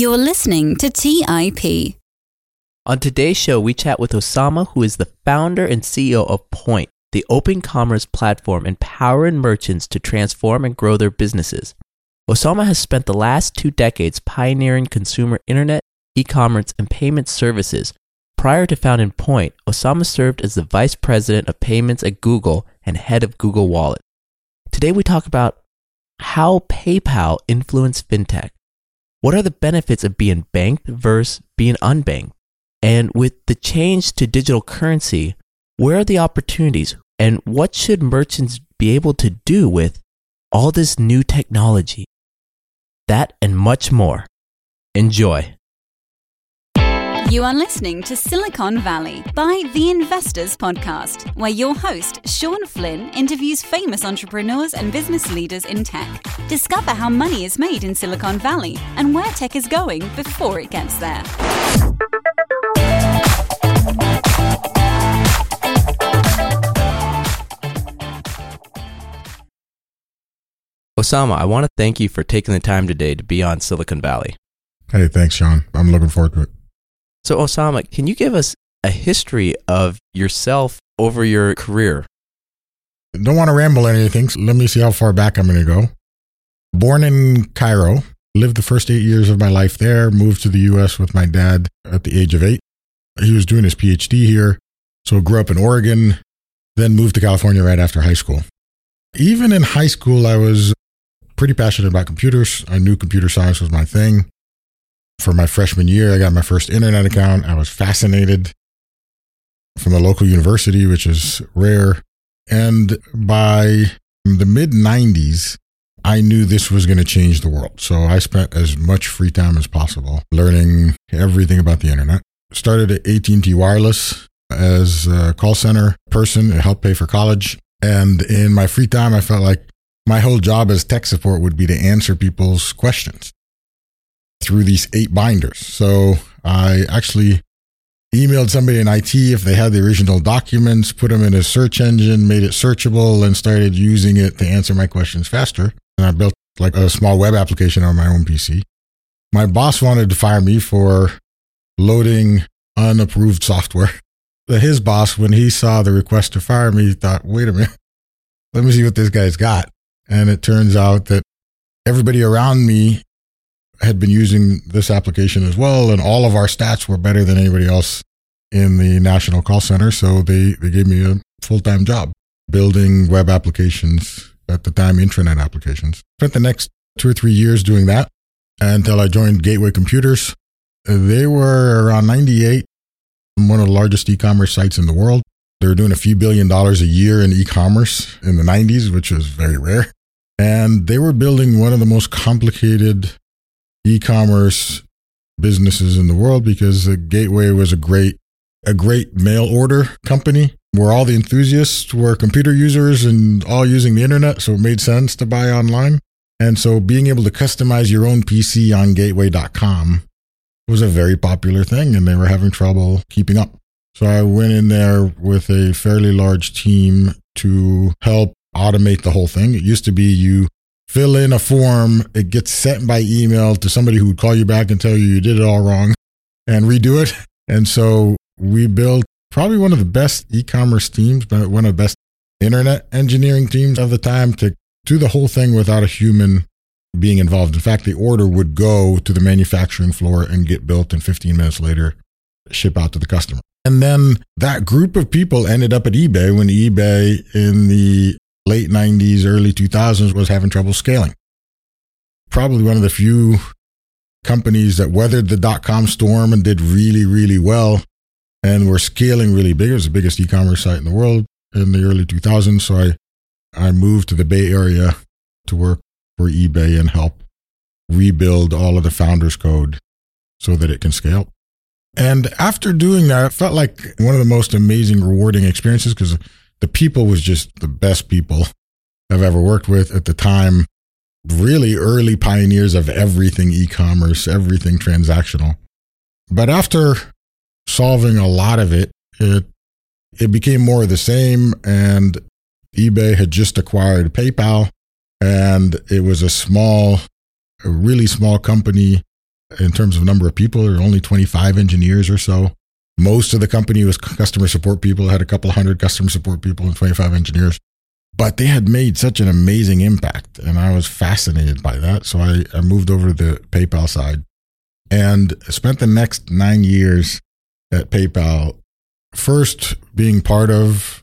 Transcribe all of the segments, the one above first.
You're listening to TIP. On today's show, we chat with Osama, who is the founder and CEO of Poynt, the open commerce platform empowering merchants to transform and grow their businesses. Osama has spent the last 2 decades pioneering consumer internet, e-commerce, and payment services. Prior to founding Poynt, Osama served as the vice president of payments at Google and head of Google Wallet. Today, we talk about how PayPal influenced fintech. What are the benefits of being banked versus being unbanked? And with the change to digital currency, where are the opportunities and what should merchants be able to do with all this new technology? That and much more. Enjoy. You are listening to Silicon Valley by The Investor's Podcast, where your host, Shawn Flynn, interviews famous entrepreneurs and business leaders in tech. Discover how money is made in Silicon Valley and where tech is going before it gets there. Osama, I want to thank you for taking the time today to be on Silicon Valley. Hey, thanks, Shawn. I'm looking forward to it. So Osama, can you give us a history of yourself over your career? Don't want to ramble or anything, so let me see how far back I'm going to go. Born in Cairo, lived the first 8 years of my life there, moved to the U.S. with my dad at the age of 8. He was doing his PhD here, so grew up in Oregon, then moved to California right after high school. Even in high school, I was pretty passionate about computers. I knew computer science was my thing. For my freshman year, I got my first internet account. I was fascinated from the local university, which is rare. And by the mid-90s, I knew this was going to change the world. So I spent as much free time as possible learning everything about the internet. Started at AT&T Wireless as a call center person. It helped pay for college. And in my free time, I felt like my whole job as tech support would be to answer people's questions through these 8 binders. So I actually emailed somebody in IT if they had the original documents, put them in a search engine, made it searchable, and started using it to answer my questions faster. And I built like a small web application on my own PC. My boss wanted to fire me for loading unapproved software. His boss, when he saw the request to fire me, thought, wait a minute, let me see what this guy's got. And it turns out that everybody around me had been using this application as well, and all of our stats were better than anybody else in the national call center, so they gave me a full-time job building web applications, at the time intranet applications. Spent the next 2 or 3 years doing that until I joined Gateway Computers. They were around 98, one of the largest e-commerce sites in the world. They were doing a few $billion a year in e-commerce in the 90s, which was very rare. And they were building one of the most complicated e-commerce businesses in the world, because the Gateway was a great mail order company where all the enthusiasts were computer users and all using the internet, so it made sense to buy online. And so being able to customize your own PC on gateway.com was a very popular thing, and they were having trouble keeping up. So I went in there with a fairly large team to help automate the whole thing. It used to be you fill in a form, it gets sent by email to somebody who would call you back and tell you you did it all wrong and redo it. And so we built probably one of the best e-commerce teams, but one of the best internet engineering teams of the time, to do the whole thing without a human being involved. In fact, the order would go to the manufacturing floor and get built, and 15 minutes later, ship out to the customer. And then that group of people ended up at eBay when eBay in the late 90s, early 2000s was having trouble scaling. Probably one of the few companies that weathered the dot-com storm and did really, really well and were scaling really big. It was the biggest e-commerce site in the world in the early 2000s. So I moved to the Bay Area to work for eBay and help rebuild all of the founders' code so that it can scale. And after doing that, it felt like one of the most amazing, rewarding experiences, because the people was just the best people I've ever worked with at the time. Really early pioneers of everything e-commerce, everything transactional. But after solving a lot of it, it became more of the same. And eBay had just acquired PayPal, and it was a really small company in terms of number of people. There were only 25 engineers or so. Most of the company was customer support people, had a couple hundred customer support people and 25 engineers. But they had made such an amazing impact, and I was fascinated by that. So I moved over to the PayPal side and spent the next 9 years at PayPal, first being part of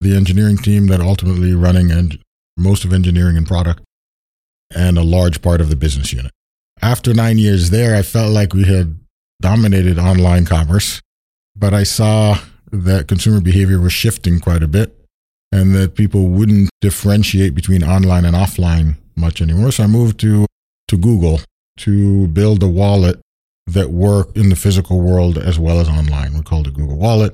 the engineering team that ultimately running most of engineering and product and a large part of the business unit. After 9 years there, I felt like we had dominated online commerce, but I saw that consumer behavior was shifting quite a bit and that people wouldn't differentiate between online and offline much anymore. So I moved to Google to build a wallet that worked in the physical world as well as online. We called it Google Wallet.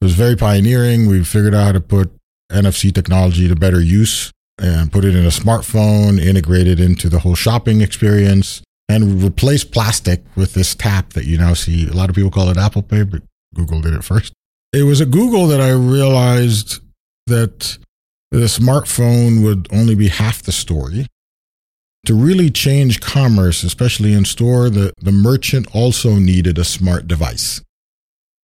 It was very pioneering. We figured out how to put NFC technology to better use and put it in a smartphone, integrate it into the whole shopping experience, and replace plastic with this tap that you now see. A lot of people call it Apple Pay, but Google did it first. It was at Google that I realized that the smartphone would only be half the story. To really change commerce, especially in store, the merchant also needed a smart device,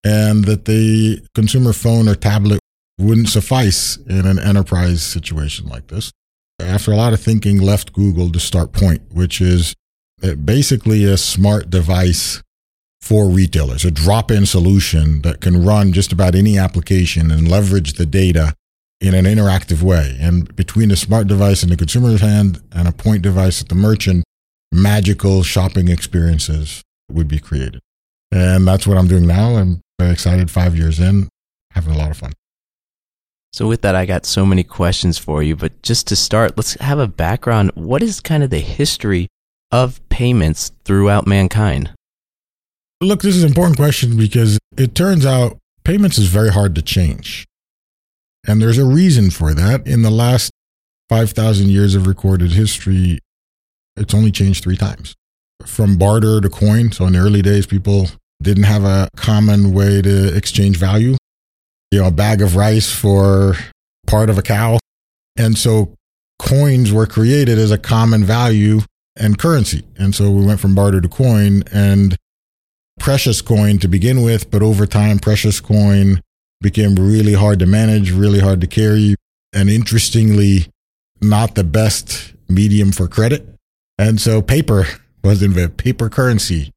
and that the consumer phone or tablet wouldn't suffice in an enterprise situation like this. After a lot of thinking, left Google to start Poynt, which is basically a smart device for retailers, a drop-in solution that can run just about any application and leverage the data in an interactive way. And between a smart device in the consumer's hand and a Poynt device at the merchant, magical shopping experiences would be created. And that's what I'm doing now. I'm very excited, 5 years in, having a lot of fun. So with that, I got so many questions for you, but just to start, let's have a background. What is kind of the history of payments throughout mankind? Look, this is an important question because it turns out payments is very hard to change. And there's a reason for that. In the last 5,000 years of recorded history, it's only changed three times. From barter to coin. So in the early days, people didn't have a common way to exchange value. You know, a bag of rice for part of a cow. And so coins were created as a common value and currency. And so we went from barter to coin and precious coin to begin with, but over time, precious coin became really hard to manage, really hard to carry, and interestingly, not the best medium for credit. And so paper was invented, paper currency,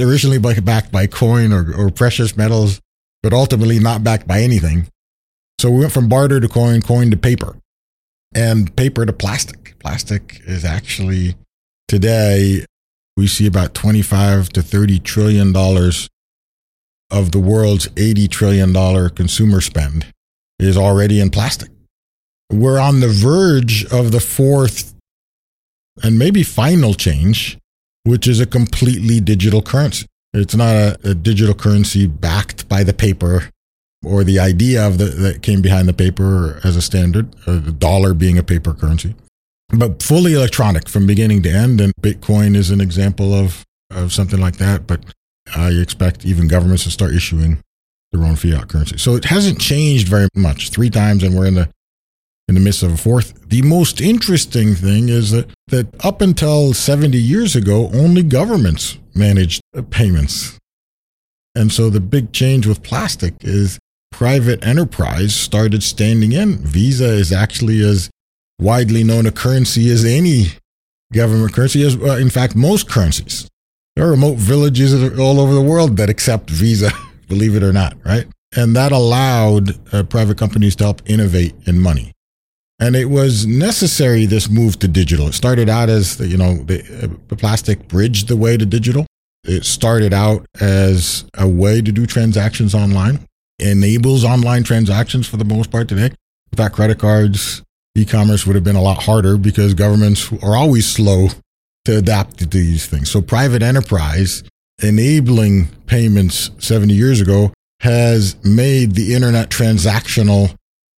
originally backed by coin or precious metals, but ultimately not backed by anything. So we went from barter to coin, coin to paper, and paper to plastic. Plastic is actually, today, we see about $25 to $30 trillion of the world's $80 trillion consumer spend is already in plastic. We're on the verge of the fourth and maybe final change, which is a completely digital currency. It's not a digital currency backed by the paper or the idea that came behind the paper as a standard, the dollar being a paper currency, but fully electronic from beginning to end. And Bitcoin is an example of something like that, but I expect even governments to start issuing their own fiat currency. So it hasn't changed very much. Three times, and we're in the midst of a fourth. The most interesting thing is that up until 70 years ago, only governments managed payments. And so the big change with plastic is private enterprise started standing in. Visa is actually as widely known a currency as any government currency, as in fact, most currencies. There are remote villages all over the world that accept Visa, believe it or not, right? And that allowed private companies to help innovate in money. And it was necessary, this move to digital. It started out as, the plastic bridged the way to digital. It started out as a way to do transactions online, enables online transactions for the most part today. Without credit cards, e-commerce would have been a lot harder because governments are always slow to adapt to these things. So private enterprise enabling payments 70 years ago has made the internet transactional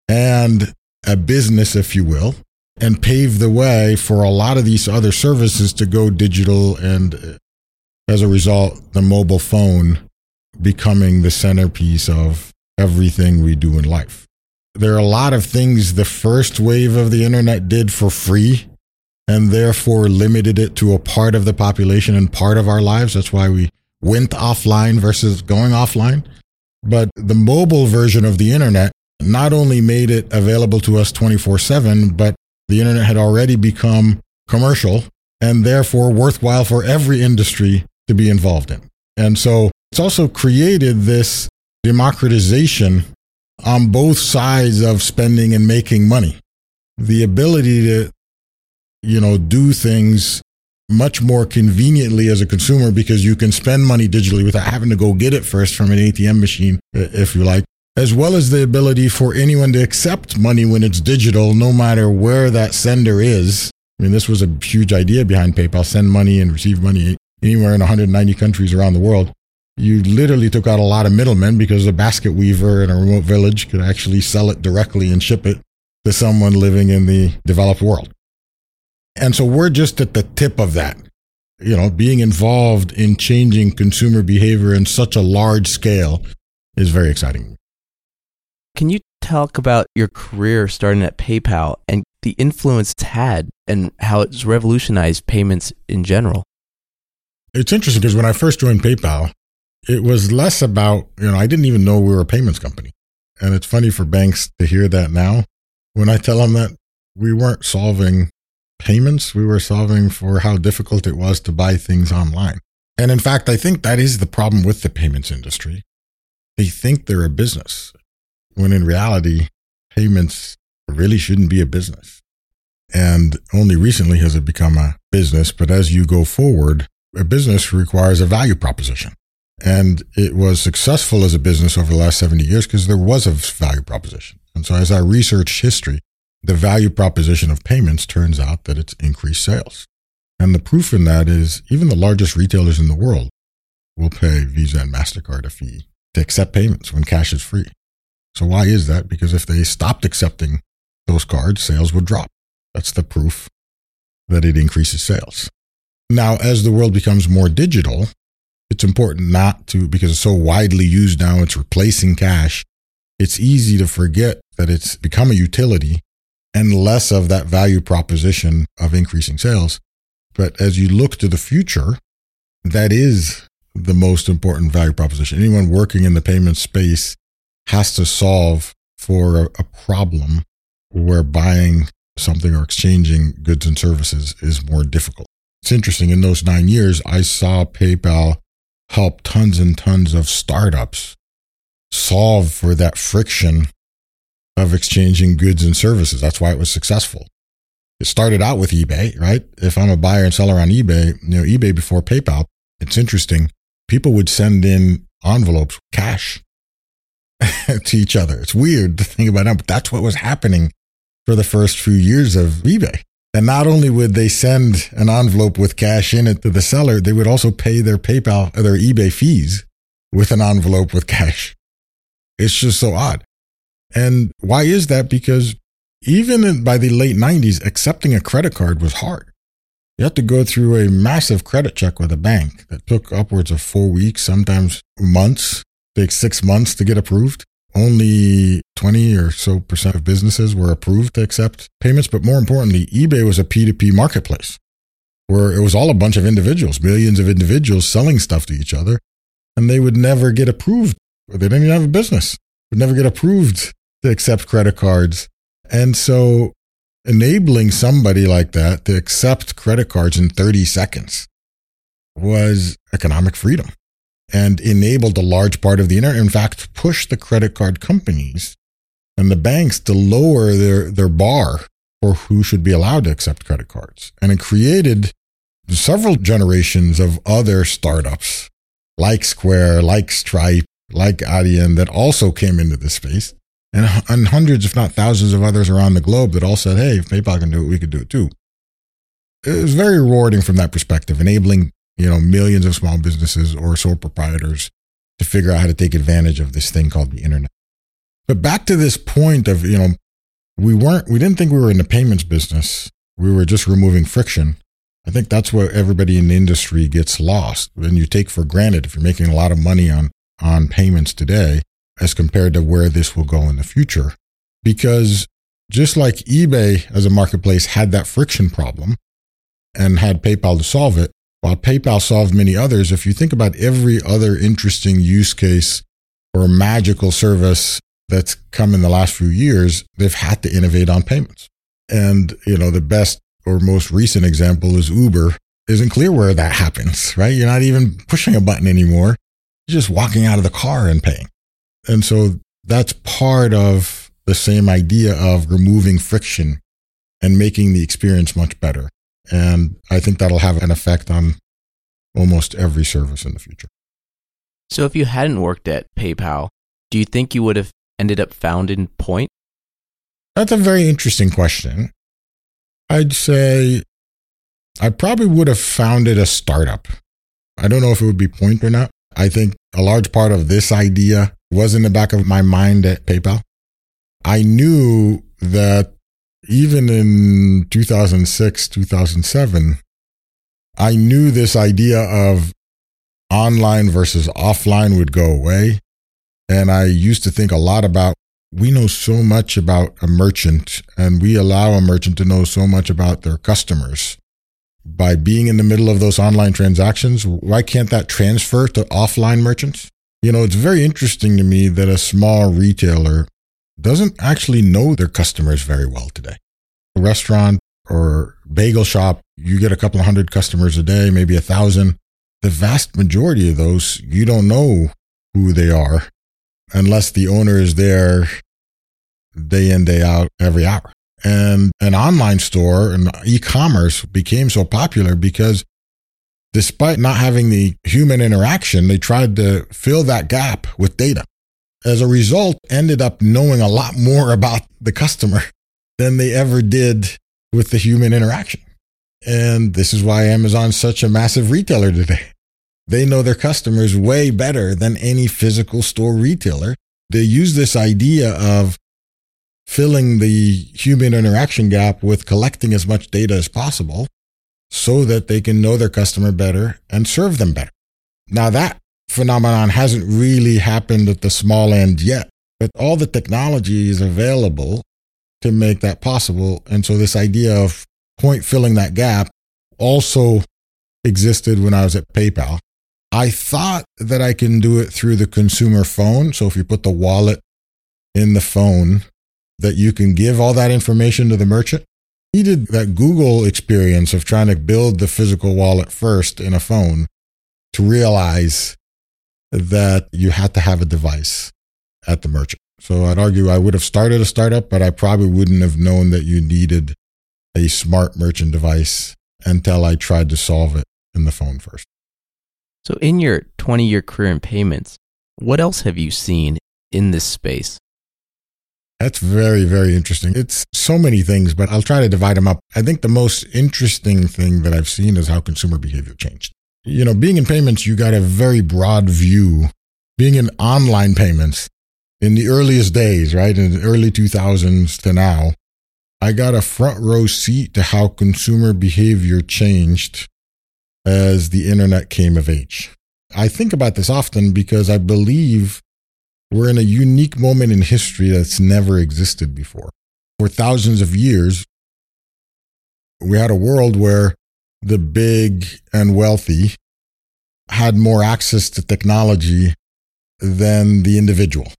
and a business, if you will, and paved the way for a lot of these other services to go digital. And as a result, the mobile phone becoming the centerpiece of everything we do in life. There are a lot of things the first wave of the internet did for free and therefore limited it to a part of the population and part of our lives. That's why we went offline versus going offline. But the mobile version of the internet not only made it available to us 24/7, but the internet had already become commercial and therefore worthwhile for every industry to be involved in. And so it's also created this democratization on both sides of spending and making money. The ability to, do things much more conveniently as a consumer because you can spend money digitally without having to go get it first from an ATM machine, if you like, as well as the ability for anyone to accept money when it's digital, no matter where that sender is. I mean, this was a huge idea behind PayPal, send money and receive money anywhere in 190 countries around the world. You literally took out a lot of middlemen because a basket weaver in a remote village could actually sell it directly and ship it to someone living in the developed world. And so we're just at the tip of that, being involved in changing consumer behavior in such a large scale is very exciting. Can you talk about your career starting at PayPal and the influence it's had and how it's revolutionized payments in general? It's interesting because when I first joined PayPal, it was less about, I didn't even know we were a payments company. And it's funny for banks to hear that now. When I tell them that we weren't solving payments, we were solving for how difficult it was to buy things online. And in fact, I think that is the problem with the payments industry. They think they're a business, when in reality, payments really shouldn't be a business. And only recently has it become a business. But as you go forward, a business requires a value proposition. And it was successful as a business over the last 70 years because there was a value proposition. And so as I researched history, the value proposition of payments turns out that it's increased sales. And the proof in that is even the largest retailers in the world will pay Visa and MasterCard a fee to accept payments when cash is free. So why is that? Because if they stopped accepting those cards, sales would drop. That's the proof that it increases sales. Now, as the world becomes more digital, it's important not to, because it's so widely used now, it's replacing cash. It's easy to forget that it's become a utility and less of that value proposition of increasing sales. But as you look to the future, that is the most important value proposition. Anyone working in the payment space has to solve for a problem where buying something or exchanging goods and services is more difficult. It's interesting, in those 9 years, I saw PayPal help tons and tons of startups solve for that friction of exchanging goods and services. That's why it was successful. It started out with eBay, right? If I'm a buyer and seller on eBay, eBay before PayPal, it's interesting. People would send in envelopes, cash to each other. It's weird to think about now, but that's what was happening for the first few years of eBay. And not only would they send an envelope with cash in it to the seller, they would also pay their PayPal or their eBay fees with an envelope with cash. It's just so odd. And why is that? Because even by the late 90s, accepting a credit card was hard. You had to go through a massive credit check with a bank that took upwards of 4 weeks, sometimes months, takes 6 months to get approved. Only 20 or so percent of businesses were approved to accept payments. But more importantly, eBay was a P2P marketplace where it was all a bunch of individuals, millions of individuals selling stuff to each other, and they would never get approved. They didn't even have a business, would never get approved to accept credit cards. And so enabling somebody like that to accept credit cards in 30 seconds was economic freedom. And enabled a large part of the internet, in fact, pushed the credit card companies and the banks to lower their bar for who should be allowed to accept credit cards. And it created several generations of other startups like Square, like Stripe, like Adyen that also came into this space, and hundreds, if not thousands of others around the globe that all said, hey, if PayPal can do it, we can do it too. It was very rewarding from that perspective, enabling millions of small businesses or sole proprietors to figure out how to take advantage of this thing called the internet. But back to this point of, we didn't think we were in the payments business. We were just removing friction. I think that's where everybody in the industry gets lost. And you take for granted if you're making a lot of money on payments today as compared to where this will go in the future. Because just like eBay as a marketplace had that friction problem, and had PayPal to solve it. While PayPal solved many others, if you think about every other interesting use case or magical service that's come in the last few years, they've had to innovate on payments. And, you know, the best or most recent example is Uber. It isn't clear where that happens, right? You're not even pushing a button anymore. You're just walking out of the car and paying. And so that's part of the same idea of removing friction and making the experience much better. And I think that'll have an effect on almost every service in the future. So if you hadn't worked at PayPal, do you think you would have ended up founding Poynt? That's a very interesting question. I'd say I probably would have founded a startup. I don't know if it would be Poynt or not. I think a large part of this idea was in the back of my mind at PayPal. I knew that even in 2006, 2007, I knew this idea of online versus offline would go away. And I used to think a lot about, we know so much about a merchant and we allow a merchant to know so much about their customers. By being in the middle of those online transactions, why can't that transfer to offline merchants? You know, it's very interesting to me that a small retailer doesn't actually know their customers very well today. A restaurant or bagel shop, you get a couple of hundred customers a day, maybe 1,000. The vast majority of those, you don't know who they are unless the owner is there day in, day out, every hour. And an online store and e-commerce became so popular because despite not having the human interaction, they tried to fill that gap with data. As a result, ended up knowing a lot more about the customer than they ever did with the human interaction. And this is why Amazon's such a massive retailer today. They know their customers way better than any physical store retailer. They use this idea of filling the human interaction gap with collecting as much data as possible so that they can know their customer better and serve them better. Now, that phenomenon hasn't really happened at the small end yet, but all the technology is available to make that possible. And so this idea of Poynt filling that gap also existed when I was at PayPal. I thought that I can do it through the consumer phone. So if you put the wallet in the phone, that you can give all that information to the merchant. He did that Google experience of trying to build the physical wallet first in a phone to realize that you had to have a device at the merchant. So I'd argue I would have started a startup, but I probably wouldn't have known that you needed a smart merchant device until I tried to solve it in the phone first. So in your 20-year career in payments, what else have you seen in this space? That's very, very interesting. It's so many things, but I'll try to divide them up. I think the most interesting thing that I've seen is how consumer behavior changed. You know, being in payments, you got a very broad view. Being in online payments in the earliest days, right, in the early 2000s to now, I got a front row seat to how consumer behavior changed as the internet came of age. I think about this often because I believe we're in a unique moment in history that's never existed before. For thousands of years, we had a world where the big and wealthy had more access to technology than the individual.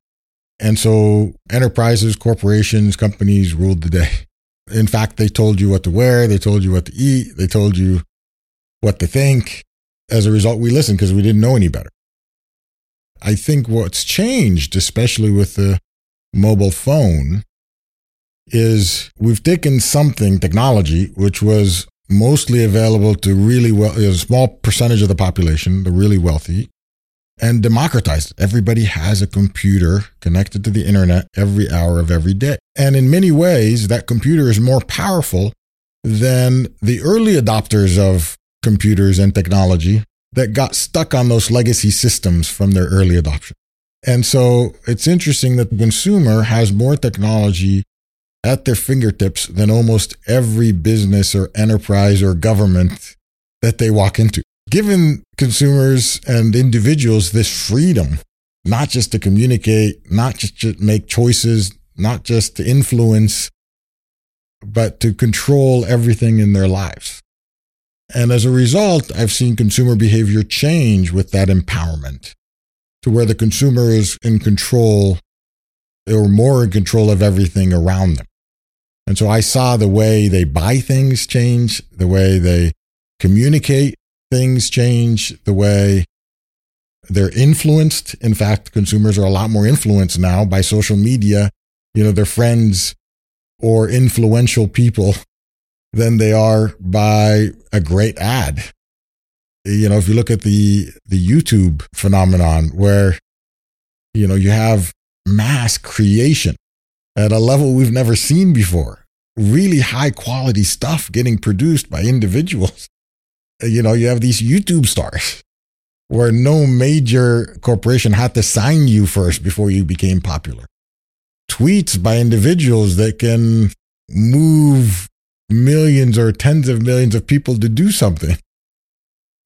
And so enterprises, corporations, companies ruled the day. In fact, they told you what to wear, they told you what to eat, they told you what to think. As a result, we listened because we didn't know any better. I think what's changed, especially with the mobile phone, is we've taken something, technology, which was mostly available to really a small percentage of the population, the really wealthy, and democratized it. Everybody has a computer connected to the internet every hour of every day. And in many ways, that computer is more powerful than the early adopters of computers and technology that got stuck on those legacy systems from their early adoption. And so it's interesting that the consumer has more technology at their fingertips than almost every business or enterprise or government that they walk into. Given consumers and individuals this freedom, not just to communicate, not just to make choices, not just to influence, but to control everything in their lives. And as a result, I've seen consumer behavior change with that empowerment to where the consumer is in control or more in control of everything around them. And so I saw the way they buy things change, the way they communicate things change, the way they're influenced. In fact, consumers are a lot more influenced now by social media, you know, their friends or influential people than they are by a great ad. You know, if you look at the YouTube phenomenon where, you know, you have mass creation at a level we've never seen before, really high quality stuff getting produced by individuals. You know, you have these YouTube stars where no major corporation had to sign you first before you became popular. Tweets by individuals that can move millions or tens of millions of people to do something.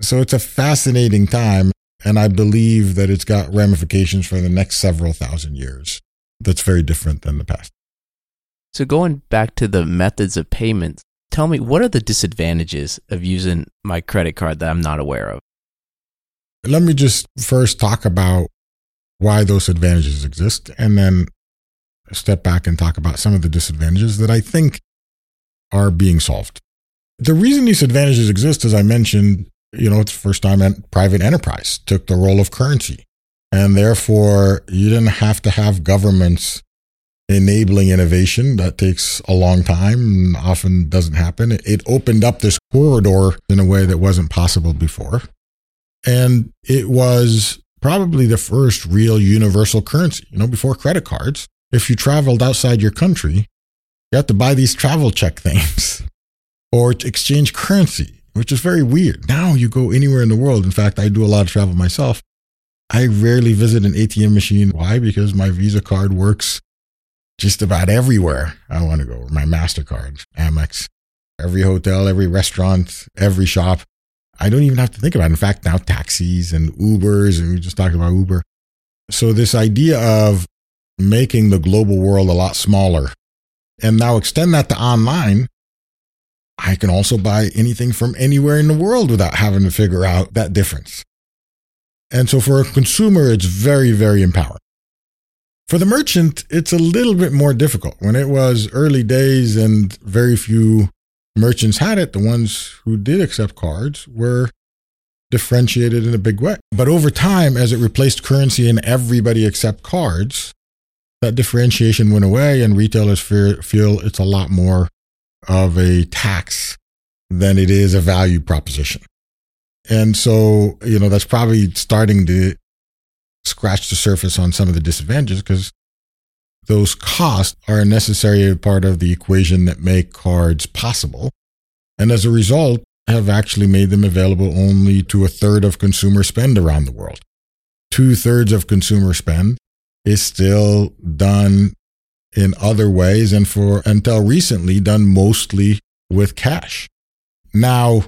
So it's a fascinating time, and I believe that it's got ramifications for the next several thousand years that's very different than the past. So going back to the methods of payments, tell me, what are the disadvantages of using my credit card that I'm not aware of? Let me just first talk about why those advantages exist, and then step back and talk about some of the disadvantages that I think are being solved. The reason these advantages exist, as I mentioned, you know, it's the first time private enterprise took the role of currency, and therefore you didn't have to have governments enabling innovation. That takes a long time and often doesn't happen. It opened up this corridor in a way that wasn't possible before. And it was probably the first real universal currency. You know, before credit cards, if you traveled outside your country, you had to buy these travel check things or exchange currency, which is very weird. Now you go anywhere in the world. In fact, I do a lot of travel myself. I rarely visit an ATM machine. Why? Because my Visa card works just about everywhere I want to go. My MasterCard, Amex, every hotel, every restaurant, every shop. I don't even have to think about it. In fact, now taxis and Ubers, and we just talked about Uber. So this idea of making the global world a lot smaller, and now extend that to online, I can also buy anything from anywhere in the world without having to figure out that difference. And so for a consumer, it's very, very empowering. For the merchant, it's a little bit more difficult. When it was early days and very few merchants had it, the ones who did accept cards were differentiated in a big way. But over time, as it replaced currency and everybody accept cards, that differentiation went away, and retailers feel it's a lot more of a tax than it is a value proposition. And so, you know, that's probably starting to scratch the surface on some of the disadvantages, because those costs are a necessary part of the equation that make cards possible. And as a result, have actually made them available only to a third of consumer spend around the world. 2/3 of consumer spend is still done in other ways, and for until recently done mostly with cash. Now,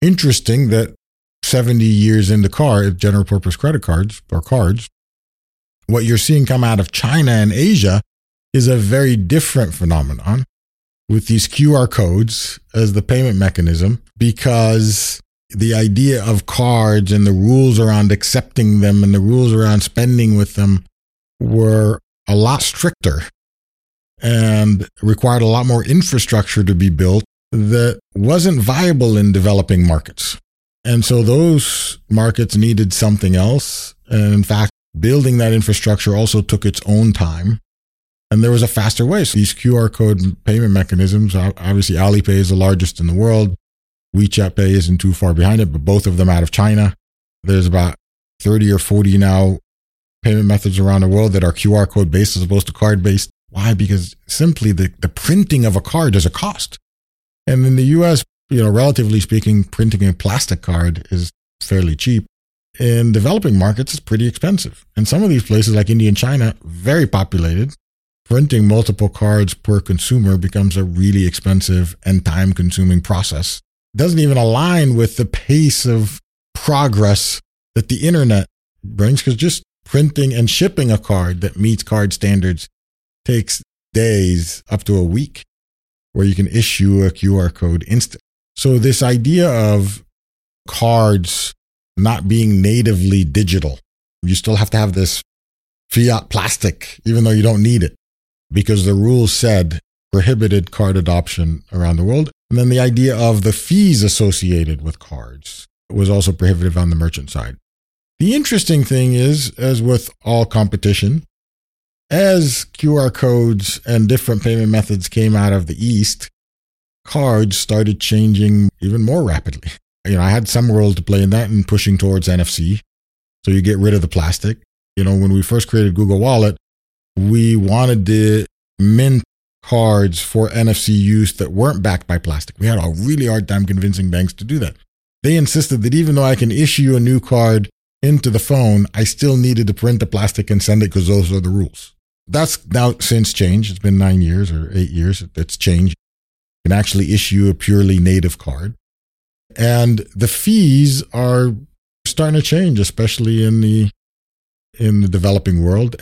interesting that 70 years into general purpose credit cards or cards, what you're seeing come out of China and Asia is a very different phenomenon with these QR codes as the payment mechanism, because the idea of cards and the rules around accepting them and the rules around spending with them were a lot stricter and required a lot more infrastructure to be built that wasn't viable in developing markets. And so those markets needed something else. And in fact, building that infrastructure also took its own time. And there was a faster way. So these QR code payment mechanisms, obviously Alipay is the largest in the world. WeChat Pay isn't too far behind it, but both of them out of China. There's about 30 or 40 now payment methods around the world that are QR code based as opposed to card based. Why? Because simply the printing of a card is a cost. And in the US, you know, relatively speaking, printing a plastic card is fairly cheap. In developing markets, it's pretty expensive. And some of these places like India and China, very populated, printing multiple cards per consumer becomes a really expensive and time consuming process. It doesn't even align with the pace of progress that the internet brings, because just printing and shipping a card that meets card standards takes days up to a week, where you can issue a QR code instantly. So this idea of cards not being natively digital, you still have to have this fiat plastic, even though you don't need it, because the rules said prohibited card adoption around the world. And then the idea of the fees associated with cards was also prohibitive on the merchant side. The interesting thing is, as with all competition, as QR codes and different payment methods came out of the East, cards started changing even more rapidly. You know, I had some role to play in that and pushing towards NFC. So you get rid of the plastic. You know, when we first created Google Wallet, we wanted to mint cards for NFC use that weren't backed by plastic. We had a really hard time convincing banks to do that. They insisted that even though I can issue a new card into the phone, I still needed to print the plastic and send it because those are the rules. That's now since changed. It's been 9 years or 8 years. It's changed. You can actually issue a purely native card. And the fees are starting to change, especially in the developing world.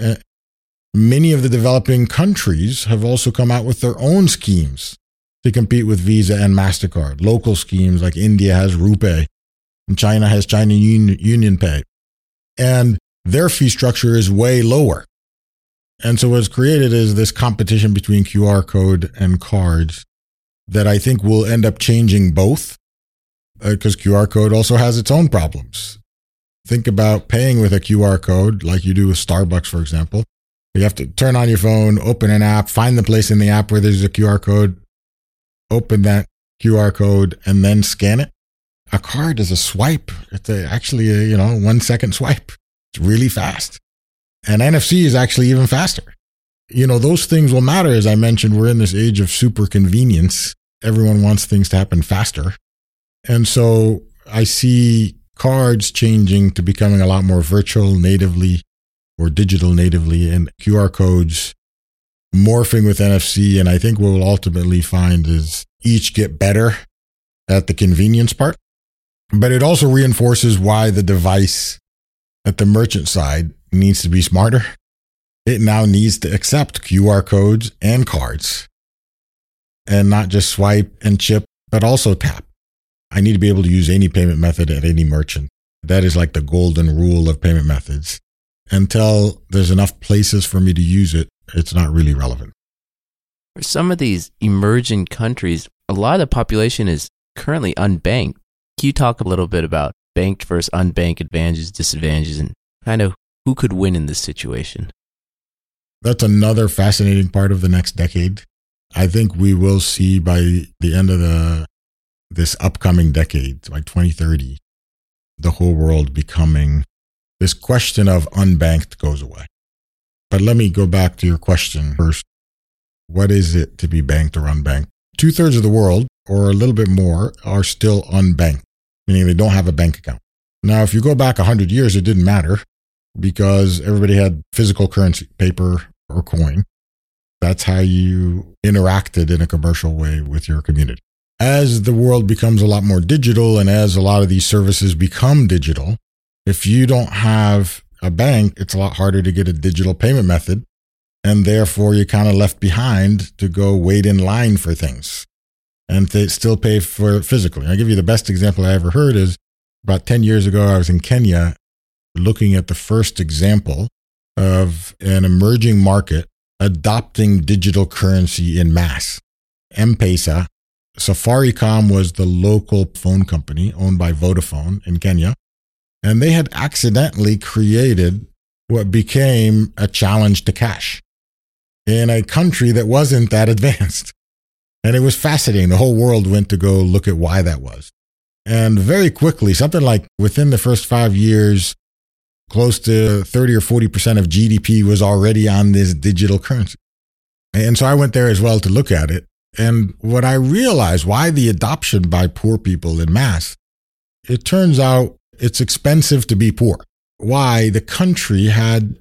Many of the developing countries have also come out with their own schemes to compete with Visa and MasterCard. Local schemes like India has RuPay and China has UnionPay. And their fee structure is way lower. And so what's created is this competition between QR code and cards that I think will end up changing both, because QR code also has its own problems. Think about paying with a QR code like you do with Starbucks, for example. You have to turn on your phone, open an app, find the place in the app where there's a QR code, open that QR code, and then scan it. A card is a swipe. It's actually a 1 second swipe. It's really fast. And NFC is actually even faster. You know, those things will matter. As I mentioned, we're in this age of super convenience. Everyone wants things to happen faster. And so I see cards changing to becoming a lot more virtual natively or digital natively, and QR codes morphing with NFC. And I think what we'll ultimately find is each get better at the convenience part. But it also reinforces why the device at the merchant side needs to be smarter. It now needs to accept QR codes and cards and not just swipe and chip, but also tap. I need to be able to use any payment method at any merchant. That is like the golden rule of payment methods. Until there's enough places for me to use it, it's not really relevant. For some of these emerging countries, a lot of the population is currently unbanked. Can you talk a little bit about banked versus unbanked advantages, disadvantages, and kind of who could win in this situation? That's another fascinating part of the next decade. I think we will see by the end of this upcoming decade, by 2030, the whole world becoming, this question of unbanked goes away. But let me go back to your question first. What is it to be banked or unbanked? 2/3 of the world, or a little bit more, are still unbanked, meaning they don't have a bank account. Now, if you go back 100 years, it didn't matter because everybody had physical currency, paper or coin. That's how you interacted in a commercial way with your community. As the world becomes a lot more digital and as a lot of these services become digital, if you don't have a bank, it's a lot harder to get a digital payment method. And therefore, you're kind of left behind to go wait in line for things and they still pay for it physically. I'll give you the best example I ever heard is about 10 years ago, I was in Kenya looking at the first example of an emerging market adopting digital currency in mass. M-Pesa. Safaricom was the local phone company owned by Vodafone in Kenya, and they had accidentally created what became a challenge to cash in a country that wasn't that advanced. And it was fascinating. The whole world went to go look at why that was. And very quickly, something like within the first 5 years, close to 30 or 40% of GDP was already on this digital currency. And so I went there as well to look at it. And what I realized, why the adoption by poor people in mass, it turns out it's expensive to be poor. Why? The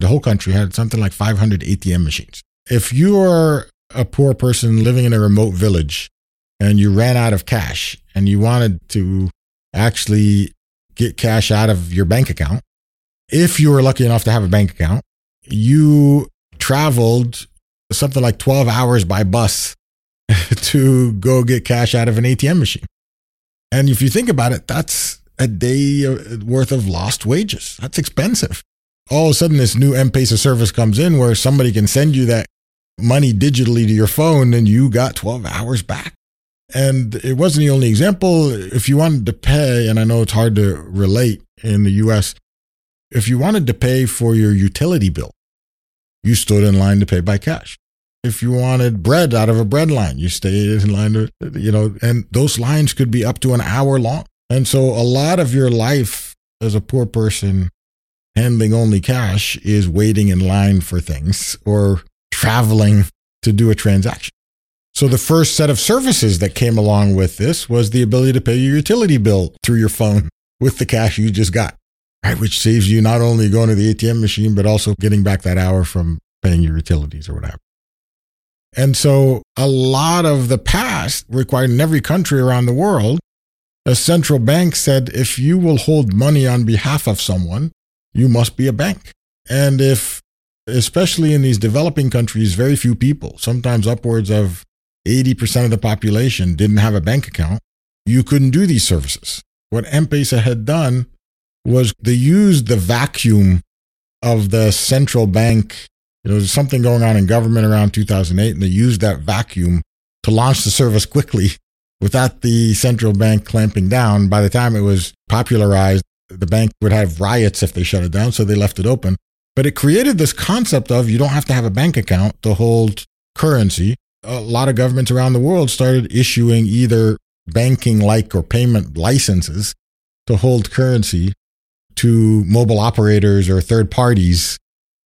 whole country had something like 500 ATM machines. If you are a poor person living in a remote village and you ran out of cash and you wanted to actually get cash out of your bank account, if you were lucky enough to have a bank account, you traveled something like 12 hours by bus to go get cash out of an ATM machine. And if you think about it, that's a day worth of lost wages. That's expensive. All of a sudden, this new M-Pesa service comes in where somebody can send you that money digitally to your phone and you got 12 hours back. And it wasn't the only example. If you wanted to pay, and I know it's hard to relate in the US, if you wanted to pay for your utility bill, you stood in line to pay by cash. If you wanted bread out of a bread line, you stayed in line to, and those lines could be up to an hour long. And so a lot of your life as a poor person handling only cash is waiting in line for things or traveling to do a transaction. So the first set of services that came along with this was the ability to pay your utility bill through your phone with the cash you just got, right? Which saves you not only going to the ATM machine, but also getting back that hour from paying your utilities or whatever. And so a lot of the past required in every country around the world, a central bank said, if you will hold money on behalf of someone, you must be a bank. And if, especially in these developing countries, very few people, sometimes upwards of 80% of the population didn't have a bank account, you couldn't do these services. What M-Pesa had done was they used the vacuum of the central bank. There was something going on in government around 2008, and they used that vacuum to launch the service quickly without the central bank clamping down. By the time it was popularized, the bank would have riots if they shut it down, so they left it open. But it created this concept of you don't have to have a bank account to hold currency. A lot of governments around the world started issuing either banking-like or payment licenses to hold currency to mobile operators or third parties,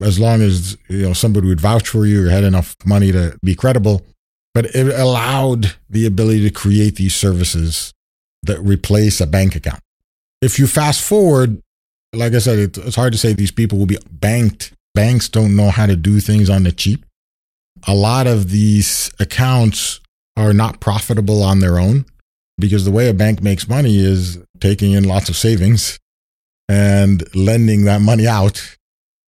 as long as somebody would vouch for you or had enough money to be credible. But it allowed the ability to create these services that replace a bank account. If you fast forward, like I said, it's hard to say these people will be banked. Banks don't know how to do things on the cheap. A lot of these accounts are not profitable on their own because the way a bank makes money is taking in lots of savings and lending that money out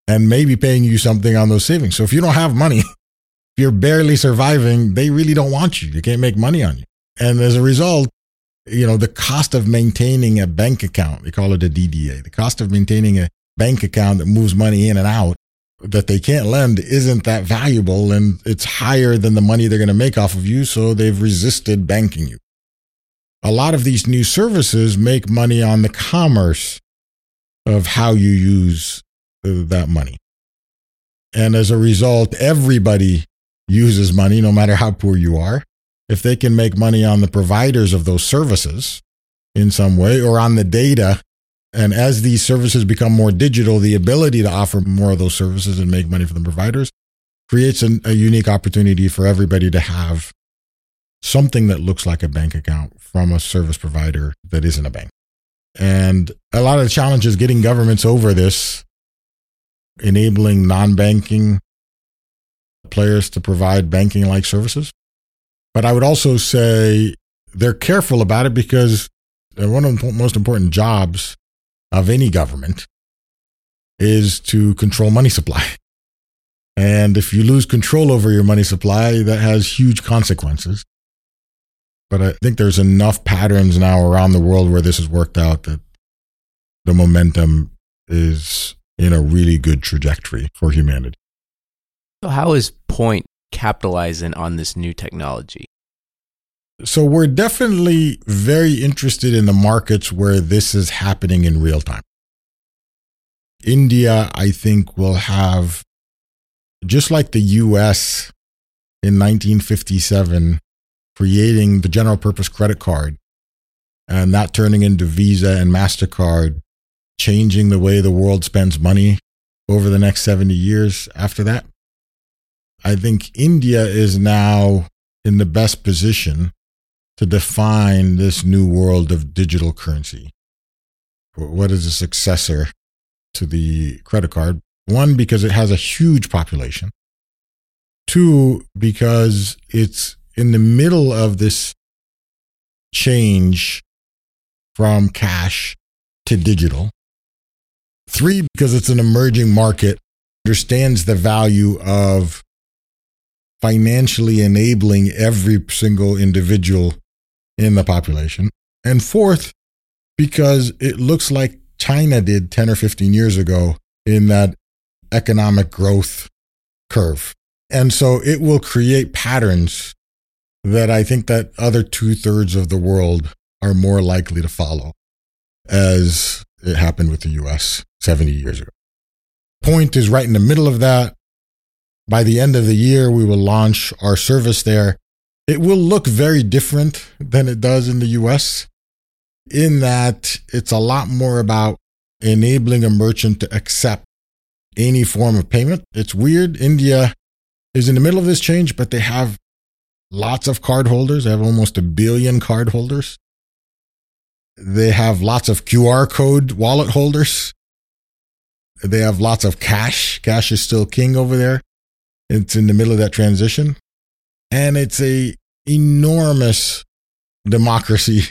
and maybe paying you something on those savings. So if you don't have money, if you're barely surviving, they really don't want you. They can't make money on you. And as a result, the cost of maintaining a bank account, they call it a DDA, the cost of maintaining a bank account that moves money in and out that they can't lend isn't that valuable, and it's higher than the money they're going to make off of you, so they've resisted banking you. A lot of these new services make money on the commerce of how you use that money. And as a result, everybody uses money, no matter how poor you are. If they can make money on the providers of those services in some way or on the data, and as these services become more digital, the ability to offer more of those services and make money for the providers creates a unique opportunity for everybody to have something that looks like a bank account from a service provider that isn't a bank. And a lot of the challenge is getting governments over this, enabling non-banking players to provide banking-like services. But I would also say they're careful about it because one of the most important jobs of any government is to control money supply. And if you lose control over your money supply, that has huge consequences. But I think there's enough patterns now around the world where this has worked out that the momentum is in a really good trajectory for humanity. So how is Poynt capitalizing on this new technology? So we're definitely very interested in the markets where this is happening in real time. India, I think, will have, just like the US in 1957, creating the general purpose credit card and that turning into Visa and MasterCard, changing the way the world spends money over the next 70 years after that. I think India is now in the best position to define this new world of digital currency. What is a successor to the credit card? One, because it has a huge population. Two, because it's in the middle of this change from cash to digital. Three, because it's an emerging market, understands the value of financially enabling every single individual in the population. And fourth, because it looks like China did 10 or 15 years ago in that economic growth curve. And so it will create patterns that I think that other 2/3 of the world are more likely to follow, as it happened with the US 70 years ago. Poynt is right in the middle of that. By the end of the year, we will launch our service there. It will look very different than it does in the US, in that it's a lot more about enabling a merchant to accept any form of payment. It's weird. India is in the middle of this change, but they have lots of cardholders. They have almost 1 billion cardholders. They have lots of QR code wallet holders. They have lots of cash. Cash is still king over there. It's in the middle of that transition. And it's an enormous democracy,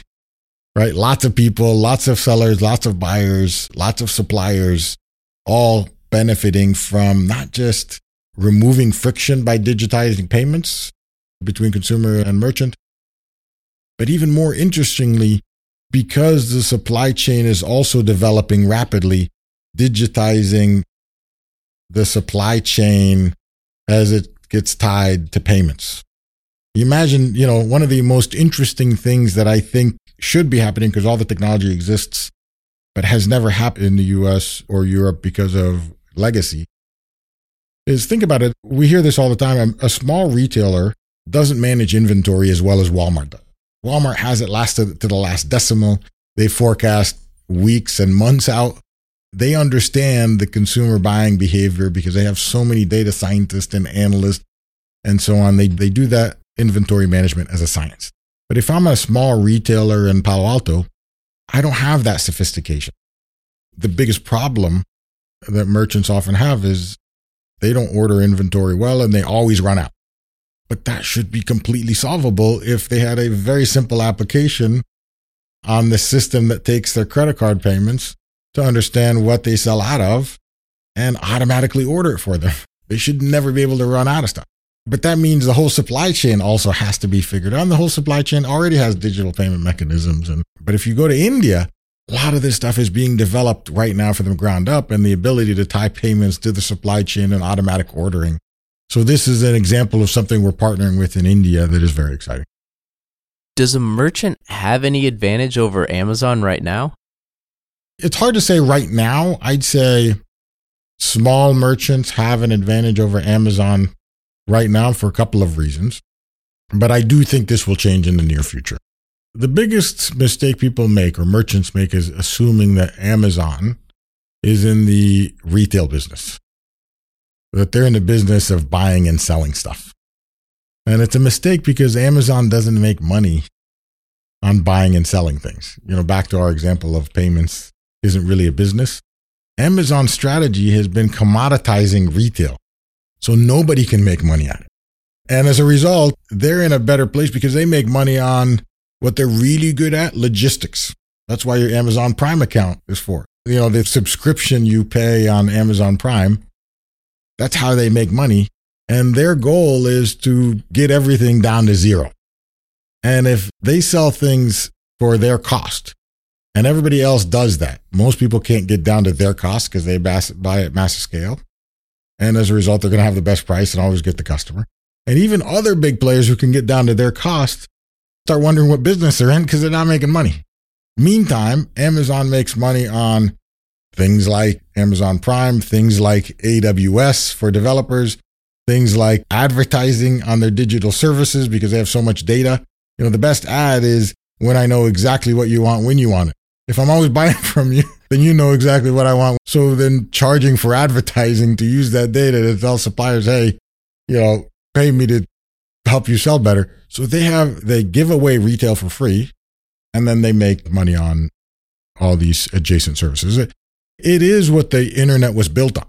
right? Lots of people, lots of sellers, lots of buyers, lots of suppliers, all benefiting from not just removing friction by digitizing payments between consumer and merchant, but even more interestingly, because the supply chain is also developing rapidly, digitizing the supply chain as it gets tied to payments. You imagine, one of the most interesting things that I think should be happening, because all the technology exists, but has never happened in the US or Europe because of legacy, is think about it. We hear this all the time. A small retailer doesn't manage inventory as well as Walmart does. Walmart has it lasted to the last decimal. They forecast weeks and months out. They understand the consumer buying behavior because they have so many data scientists and analysts and so on. They do that inventory management as a science. But if I'm a small retailer in Palo Alto, I don't have that sophistication. The biggest problem that merchants often have is they don't order inventory well and they always run out. But that should be completely solvable if they had a very simple application on the system that takes their credit card payments to understand what they sell out of and automatically order it for them. They should never be able to run out of stuff. But that means the whole supply chain also has to be figured out. And the whole supply chain already has digital payment mechanisms. But if you go to India, a lot of this stuff is being developed right now from the ground up, and the ability to tie payments to the supply chain and automatic ordering. So this is an example of something we're partnering with in India that is very exciting. Does a merchant have any advantage over Amazon right now? It's hard to say right now. I'd say small merchants have an advantage over Amazon right now for a couple of reasons. But I do think this will change in the near future. The biggest mistake people make, or merchants make, is assuming that Amazon is in the retail business, that they're in the business of buying and selling stuff. And it's a mistake because Amazon doesn't make money on buying and selling things. Back to our example of payments isn't really a business. Amazon's strategy has been commoditizing retail, so nobody can make money on it. And as a result, they're in a better place because they make money on what they're really good at, logistics. That's why your Amazon Prime account is for. The subscription you pay on Amazon Prime, that's how they make money. And their goal is to get everything down to zero. And if they sell things for their cost, and everybody else does that, most people can't get down to their cost because they buy at massive scale. And as a result, they're going to have the best price and always get the customer. And even other big players who can get down to their cost start wondering what business they're in because they're not making money. Meantime, Amazon makes money on things like Amazon Prime, things like AWS for developers, things like advertising on their digital services because they have so much data. The best ad is when I know exactly what you want, when you want it. If I'm always buying from you, then you know exactly what I want. So then charging for advertising to use that data to tell suppliers, hey, pay me to help you sell better. So they give away retail for free, and then they make money on all these adjacent services. It is what the internet was built on.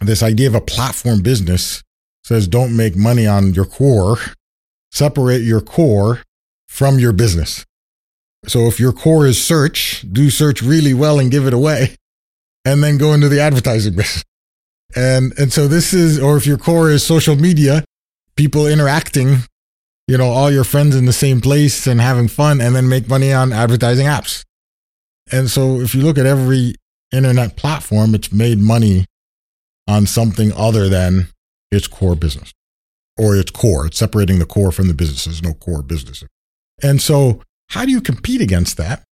This idea of a platform business says don't make money on your core, separate your core from your business. So if your core is search, do search really well and give it away, and then go into the advertising business. And so this is, or if your core is social media, people interacting you know, all your friends in the same place and having fun, and then make money on advertising apps. And so if you look at every internet platform, it's made money on something other than its core business or its core. It's separating the core from the business. There's no core business. And so how do you compete against that?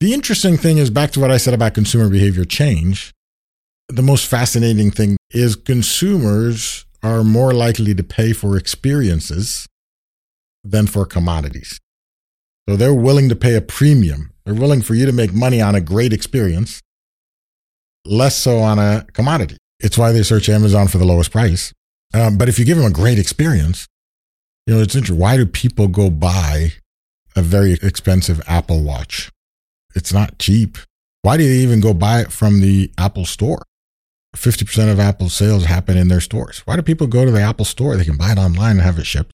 The interesting thing is, back to what I said about consumer behavior change, the most fascinating thing is consumers are more likely to pay for experiences than for commodities. So they're willing to pay a premium. They're willing for you to make money on a great experience, less so on a commodity. It's why they search Amazon for the lowest price. But if you give them a great experience, you know, it's interesting. Why do people go buy a very expensive Apple Watch? It's not cheap. Why do they even go buy it from the Apple store? 50% of Apple sales happen in their stores. Why do people go to the Apple store? They can buy it online and have it shipped.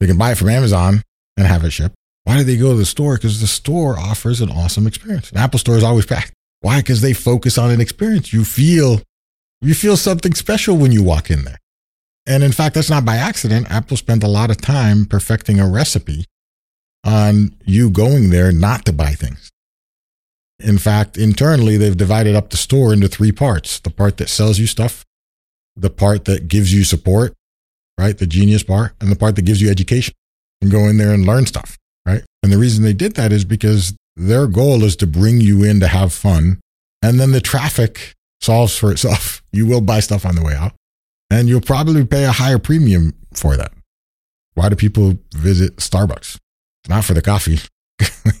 They can buy it from Amazon and have it shipped. Why do they go to the store? Because the store offers an awesome experience. An Apple store is always packed. Why? Because they focus on an experience. You feel something special when you walk in there. And in fact, that's not by accident. Apple spent a lot of time perfecting a recipe on you going there not to buy things. In fact, internally, they've divided up the store into three parts. The part that sells you stuff, the part that gives you support, right? The Genius bar, and the part that gives you education. You can go in there and learn stuff, right? And the reason they did that is because their goal is to bring you in to have fun. And then the traffic solves for itself. You will buy stuff on the way out, and you'll probably pay a higher premium for that. Why do people visit Starbucks? Not for the coffee.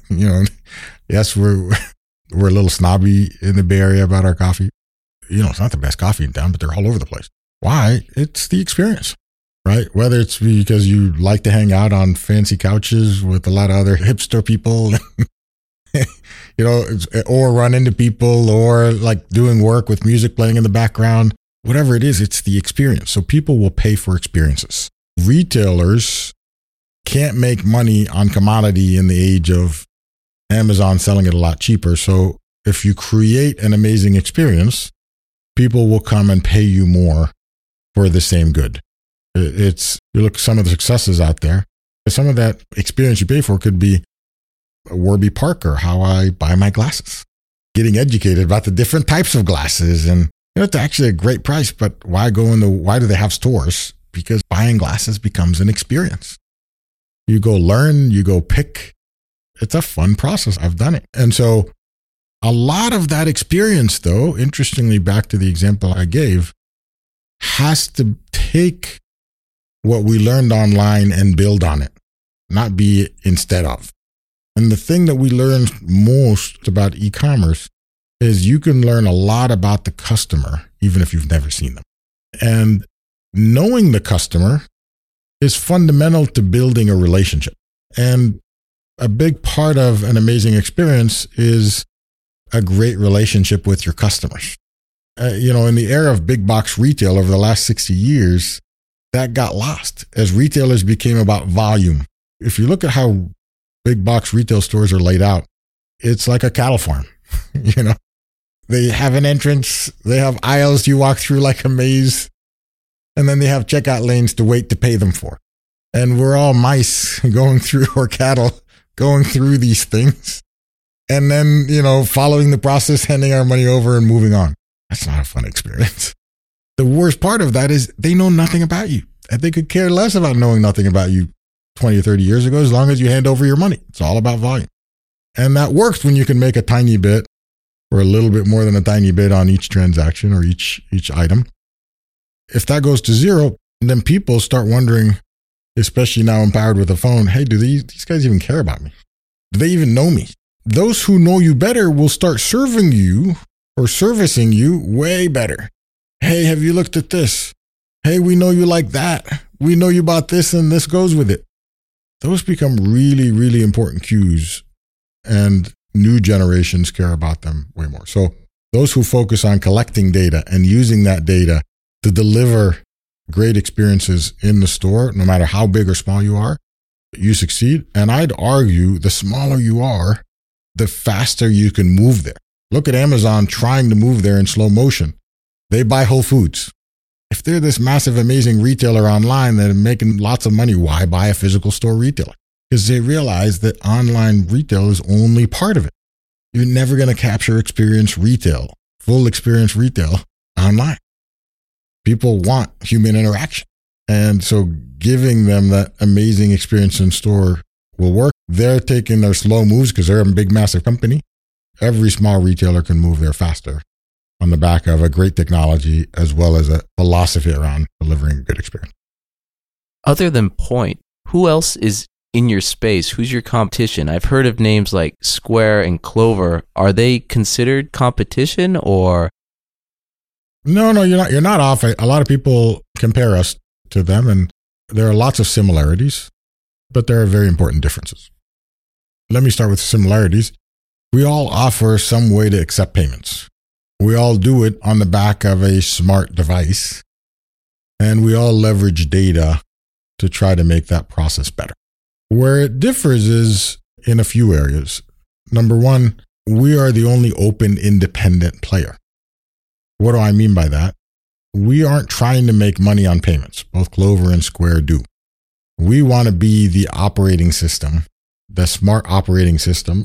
You know, yes, we're a little snobby in the Bay Area about our coffee. You know, it's not the best coffee in town, but they're all over the place. Why? It's the experience, right? Whether it's because you like to hang out on fancy couches with a lot of other hipster people, you know, or run into people, or like doing work with music playing in the background, whatever it is, it's the experience. So people will pay for experiences. Retailers can't make money on commodity in the age of Amazon selling it a lot cheaper. So if you create an amazing experience, people will come and pay you more for the same good. You look at some of the successes out there. Some of that experience you pay for could be Warby Parker, how I buy my glasses, getting educated about the different types of glasses. And you know, it's actually a great price, but why do they have stores? Because buying glasses becomes an experience. You go learn, you go pick. It's a fun process. I've done it. And so a lot of that experience, though, interestingly, back to the example I gave, has to take what we learned online and build on it, not be instead of. And the thing that we learned most about e-commerce is you can learn a lot about the customer, even if you've never seen them. And knowing the customer is fundamental to building a relationship. And a big part of an amazing experience is a great relationship with your customers. You know, in the era of big box retail over the last 60 years, that got lost as retailers became about volume. If you look at how big box retail stores are laid out, it's like a cattle farm. You know, they have an entrance, they have aisles you walk through like a maze, and then they have checkout lanes to wait to pay them for. And we're all mice going through, or cattle, going through these things, and then, you know, following the process, handing our money over and moving on. That's not a fun experience. The worst part of that is they know nothing about you, and they could care less about knowing nothing about you 20 or 30 years ago, as long as you hand over your money. It's all about volume. And that works when you can make a tiny bit or a little bit more than a tiny bit on each transaction or each item. If that goes to zero, then people start wondering, especially now empowered with a phone, hey, do these guys even care about me? Do they even know me? Those who know you better will start serving you or servicing you way better. Hey, have you looked at this? Hey, we know you like that. We know you bought this and this goes with it. Those become really, really important cues, and new generations care about them way more. So those who focus on collecting data and using that data to deliver great experiences in the store, no matter how big or small you are, you succeed. And I'd argue the smaller you are, the faster you can move there. Look at Amazon trying to move there in slow motion. They buy Whole Foods. If they're this massive, amazing retailer online that are making lots of money, why buy a physical store retailer? Because they realize that online retail is only part of it. You're never going to capture experience retail, full experience retail online. People want human interaction. And so giving them that amazing experience in store will work. They're taking their slow moves because they're a big, massive company. Every small retailer can move there faster on the back of a great technology as well as a philosophy around delivering a good experience. Other than Poynt, who else is in your space? Who's your competition? I've heard of names like Square and Clover. Are they considered competition or? No, you're not. You're not off. A lot of people compare us to them, and there are lots of similarities, but there are very important differences. Let me start with similarities. We all offer some way to accept payments. We all do it on the back of a smart device, and we all leverage data to try to make that process better. Where it differs is in a few areas. Number one, we are the only open, independent player. What do I mean by that? We aren't trying to make money on payments. Both Clover and Square do. We want to be the operating system, the smart operating system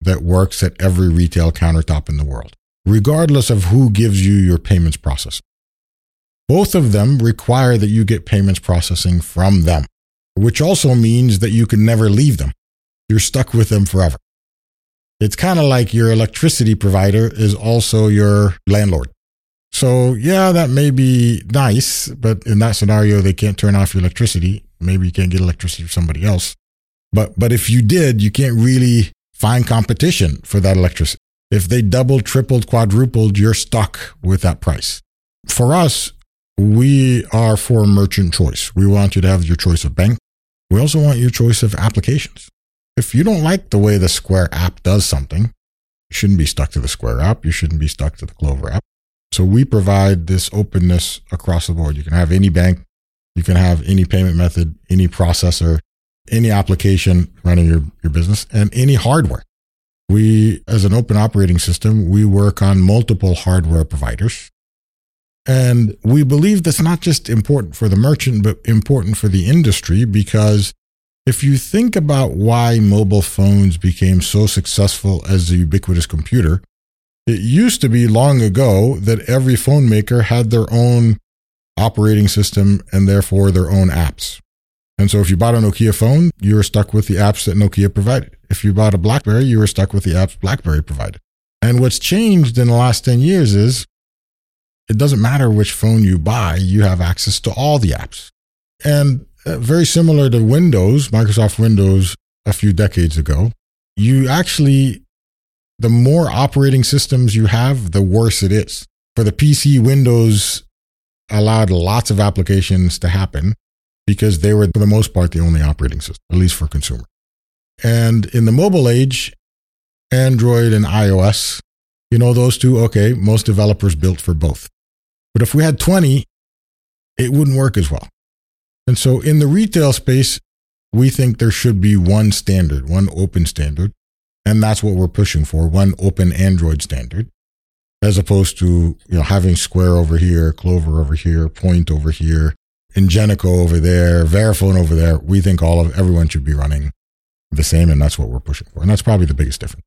that works at every retail countertop in the world, regardless of who gives you your payments processing. Both of them require that you get payments processing from them, which also means that you can never leave them. You're stuck with them forever. It's kind of like your electricity provider is also your landlord. So yeah, that may be nice, but in that scenario, they can't turn off your electricity. Maybe you can't get electricity from somebody else. But if you did, you can't really find competition for that electricity. If they doubled, tripled, quadrupled, you're stuck with that price. For us, we are for merchant choice. We want you to have your choice of bank. We also want your choice of applications. If you don't like the way the Square app does something, you shouldn't be stuck to the Square app. You shouldn't be stuck to the Clover app. So we provide this openness across the board. You can have any bank. You can have any payment method, any processor, any application running your business, and any hardware. We, as an open operating system, we work on multiple hardware providers. And we believe that's not just important for the merchant, but important for the industry, because if you think about why mobile phones became so successful as the ubiquitous computer, it used to be long ago that every phone maker had their own operating system and therefore their own apps. And so if you bought a Nokia phone, you were stuck with the apps that Nokia provided. If you bought a BlackBerry, you were stuck with the apps BlackBerry provided. And what's changed in the last 10 years is it doesn't matter which phone you buy, you have access to all the apps. And very similar to Windows, Microsoft Windows a few decades ago, you actually, the more operating systems you have, the worse it is. For the PC, Windows allowed lots of applications to happen because they were, for the most part, the only operating system, at least for consumer. And in the mobile age, Android and iOS, you know, those two, okay, most developers built for both. But if we had 20, it wouldn't work as well. And so in the retail space, we think there should be one standard, one open standard. And that's what we're pushing for, one open Android standard, as opposed to, you know, having Square over here, Clover over here, Poynt over here, Ingenico over there, Verifone over there. We think everyone should be running the same, and that's what we're pushing for. And that's probably the biggest difference.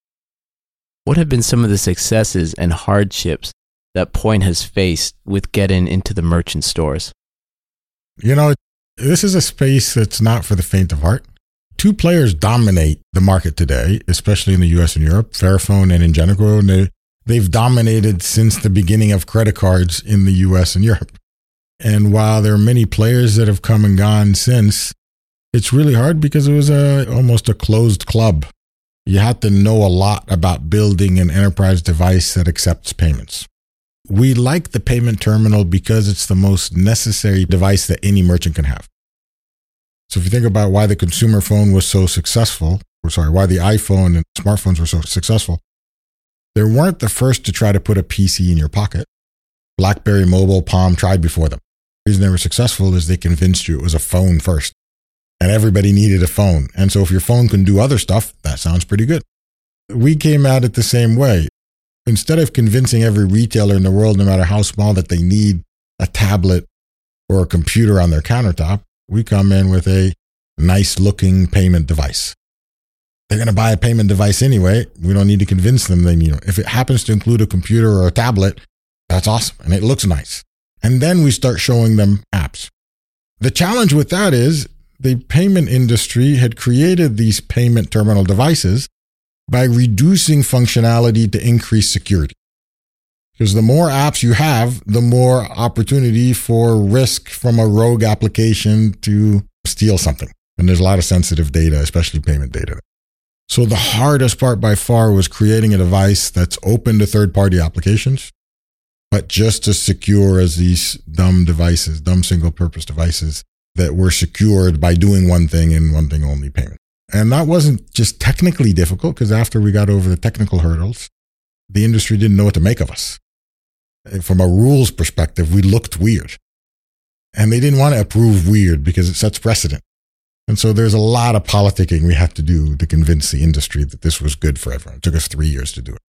What have been some of the successes and hardships that Poynt has faced with getting into the merchant stores? You know, this is a space that's not for the faint of heart. Two players dominate the market today, especially in the US and Europe, Verifone and Ingenico. And they've dominated since the beginning of credit cards in the US and Europe. And while there are many players that have come and gone since, it's really hard because it was almost a closed club. You had to know a lot about building an enterprise device that accepts payments. We like the payment terminal because it's the most necessary device that any merchant can have. So if you think about why the consumer phone was so successful, why the iPhone and smartphones were so successful, they weren't the first to try to put a PC in your pocket. BlackBerry, Mobile, Palm tried before them. The reason they were successful is they convinced you it was a phone first, and everybody needed a phone. And so if your phone can do other stuff, that sounds pretty good. We came at it the same way. Instead of convincing every retailer in the world, no matter how small, that they need a tablet or a computer on their countertop. We come in with a nice looking payment device. They're going to buy a payment device anyway. We don't need to convince them they need it. If it happens to include a computer or a tablet, that's awesome. And it looks nice. And then we start showing them apps. The challenge with that is the payment industry had created these payment terminal devices by reducing functionality to increase security. Because the more apps you have, the more opportunity for risk from a rogue application to steal something. And there's a lot of sensitive data, especially payment data. So the hardest part by far was creating a device that's open to third-party applications, but just as secure as these dumb devices, dumb single-purpose devices that were secured by doing one thing and one thing only, payment. And that wasn't just technically difficult, because after we got over the technical hurdles, the industry didn't know what to make of us. From a rules perspective, we looked weird. And they didn't want to approve weird because it sets precedent. And so there's a lot of politicking we had to do to convince the industry that this was good for everyone. It took us 3 years to do it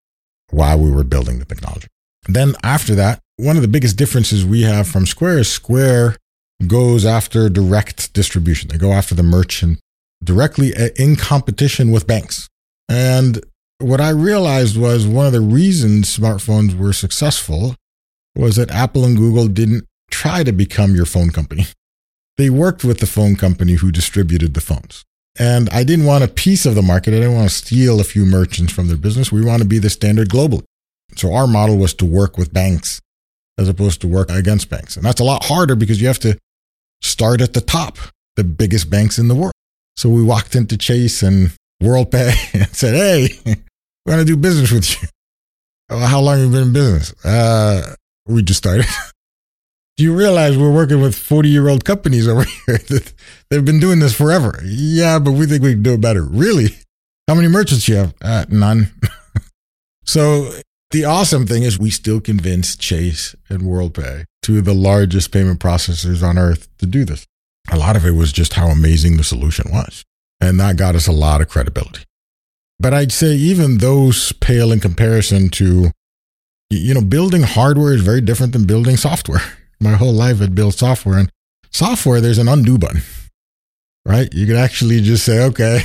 while we were building the technology. Then after that, one of the biggest differences we have from Square is Square goes after direct distribution. They go after the merchant directly in competition with banks. And what I realized was one of the reasons smartphones were successful was that Apple and Google didn't try to become your phone company. They worked with the phone company who distributed the phones. And I didn't want a piece of the market. I didn't want to steal a few merchants from their business. We want to be the standard globally. So our model was to work with banks as opposed to work against banks. And that's a lot harder because you have to start at the top, the biggest banks in the world. So we walked into Chase and WorldPay and said, hey, we're going to do business with you. Well, how long have you been in business? We just started. Do you realize we're working with 40-year-old companies over here that they've been doing this forever? Yeah, but we think we can do it better. Really? How many merchants do you have? None. So the awesome thing is we still convinced Chase and WorldPay, two of the largest payment processors on earth, to do this. A lot of it was just how amazing the solution was. And that got us a lot of credibility. But I'd say even those pale in comparison to, building hardware is very different than building software. My whole life I'd build software, and software, there's an undo button, right? You could actually just say, okay,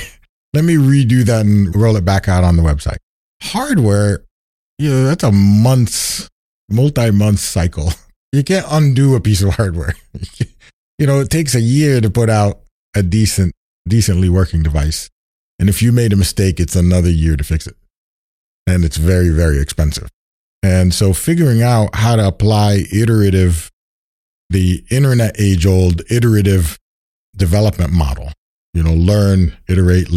let me redo that and roll it back out on the website. Hardware, that's a multi-month cycle. You can't undo a piece of hardware. It takes a year to put out a decently working device. And if you made a mistake, it's another year to fix it. And it's very, very expensive. And so figuring out how to apply the internet age-old iterative development model, learn, iterate,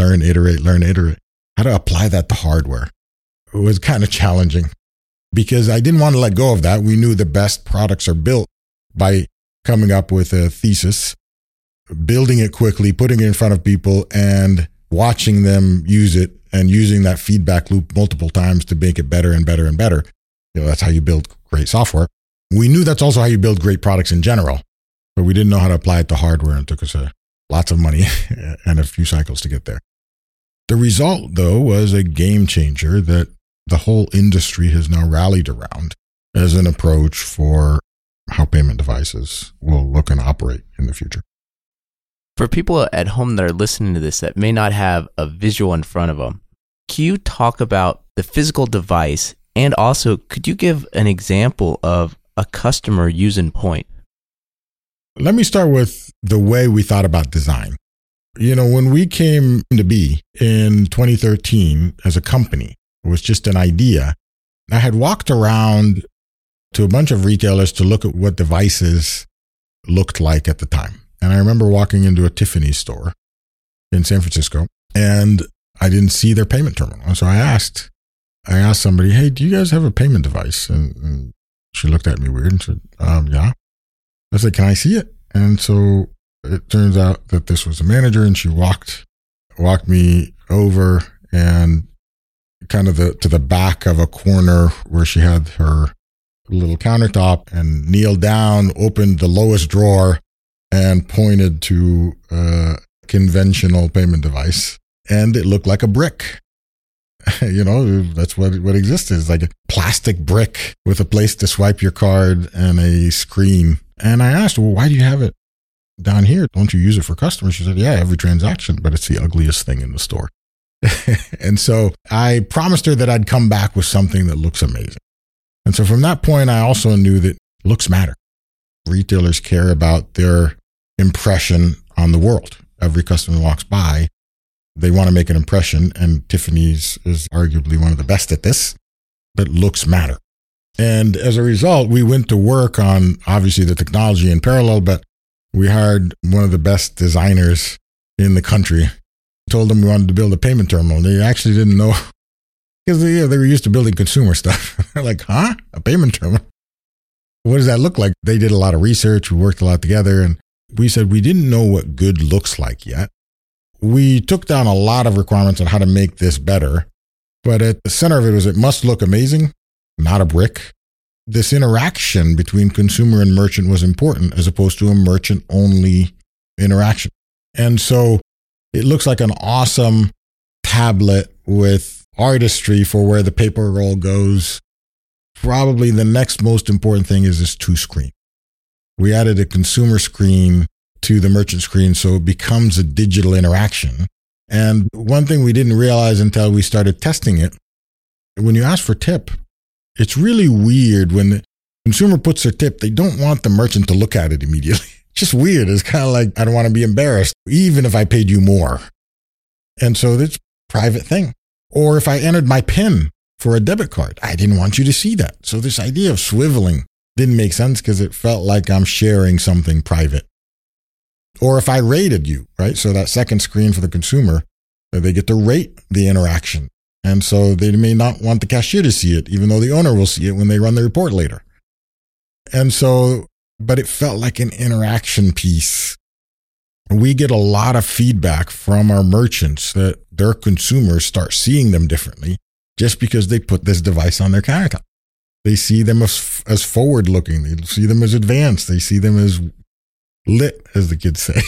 how to apply that to hardware, it was kind of challenging because I didn't want to let go of that. We knew the best products are built by coming up with a thesis, building it quickly, putting it in front of people and watching them use it and using that feedback loop multiple times to make it better and better and better. That's how you build great software. We knew that's also how you build great products in general, but we didn't know how to apply it to hardware, and it took us lots of money and a few cycles to get there. The result, though, was a game changer that the whole industry has now rallied around as an approach for how payment devices will look and operate in the future. For people at home that are listening to this that may not have a visual in front of them, can you talk about the physical device? And also, could you give an example of a customer using Poynt? Let me start with the way we thought about design. When we came to be in 2013 as a company, it was just an idea. I had walked around to a bunch of retailers to look at what devices looked like at the time. And I remember walking into a Tiffany's store in San Francisco, and I didn't see their payment terminal. And so I asked somebody, hey, do you guys have a payment device? And she looked at me weird and said, yeah. I said, can I see it? And so it turns out that this was a manager, and she walked me over and kind of to the back of a corner where she had her little countertop and kneeled down, opened the lowest drawer, and pointed to a conventional payment device. And it looked like a brick. You know, that's what exists, is like a plastic brick with a place to swipe your card and a screen. And I asked, well, why do you have it down here? Don't you use it for customers? She said, yeah, every transaction, but it's the ugliest thing in the store. And so I promised her that I'd come back with something that looks amazing. And so from that point, I also knew that looks matter. Retailers care about their impression on the world. Every customer walks by, they want to make an impression, and Tiffany's is arguably one of the best at this, but looks matter. And as a result, we went to work on, obviously, the technology in parallel, but we hired one of the best designers in the country, told them we wanted to build a payment terminal. They actually didn't know, because they were used to building consumer stuff. They're like, huh? A payment terminal? What does that look like? They did a lot of research. We worked a lot together, and we said we didn't know what good looks like yet. We took down a lot of requirements on how to make this better, but at the center of it was it must look amazing, not a brick. This interaction between consumer and merchant was important as opposed to a merchant-only interaction. And so it looks like an awesome tablet with artistry for where the paper roll goes. Probably the next most important thing is this two-screen. We added a consumer screen to the merchant screen, so it becomes a digital interaction. And one thing we didn't realize until we started testing it, when you ask for tip, it's really weird when the consumer puts their tip, they don't want the merchant to look at it immediately. It's just weird. It's kind of like, I don't want to be embarrassed, even if I paid you more. And so it's a private thing. Or if I entered my PIN for a debit card, I didn't want you to see that. So this idea of swiveling didn't make sense because it felt like I'm sharing something private. Or if I rated you, right? So that second screen for the consumer, they get to rate the interaction. And so they may not want the cashier to see it, even though the owner will see it when they run the report later. And so, but it felt like an interaction piece. We get a lot of feedback from our merchants that their consumers start seeing them differently just because they put this device on their countertop. They see them as forward-looking. They see them as advanced. They see them as lit, as the kids say,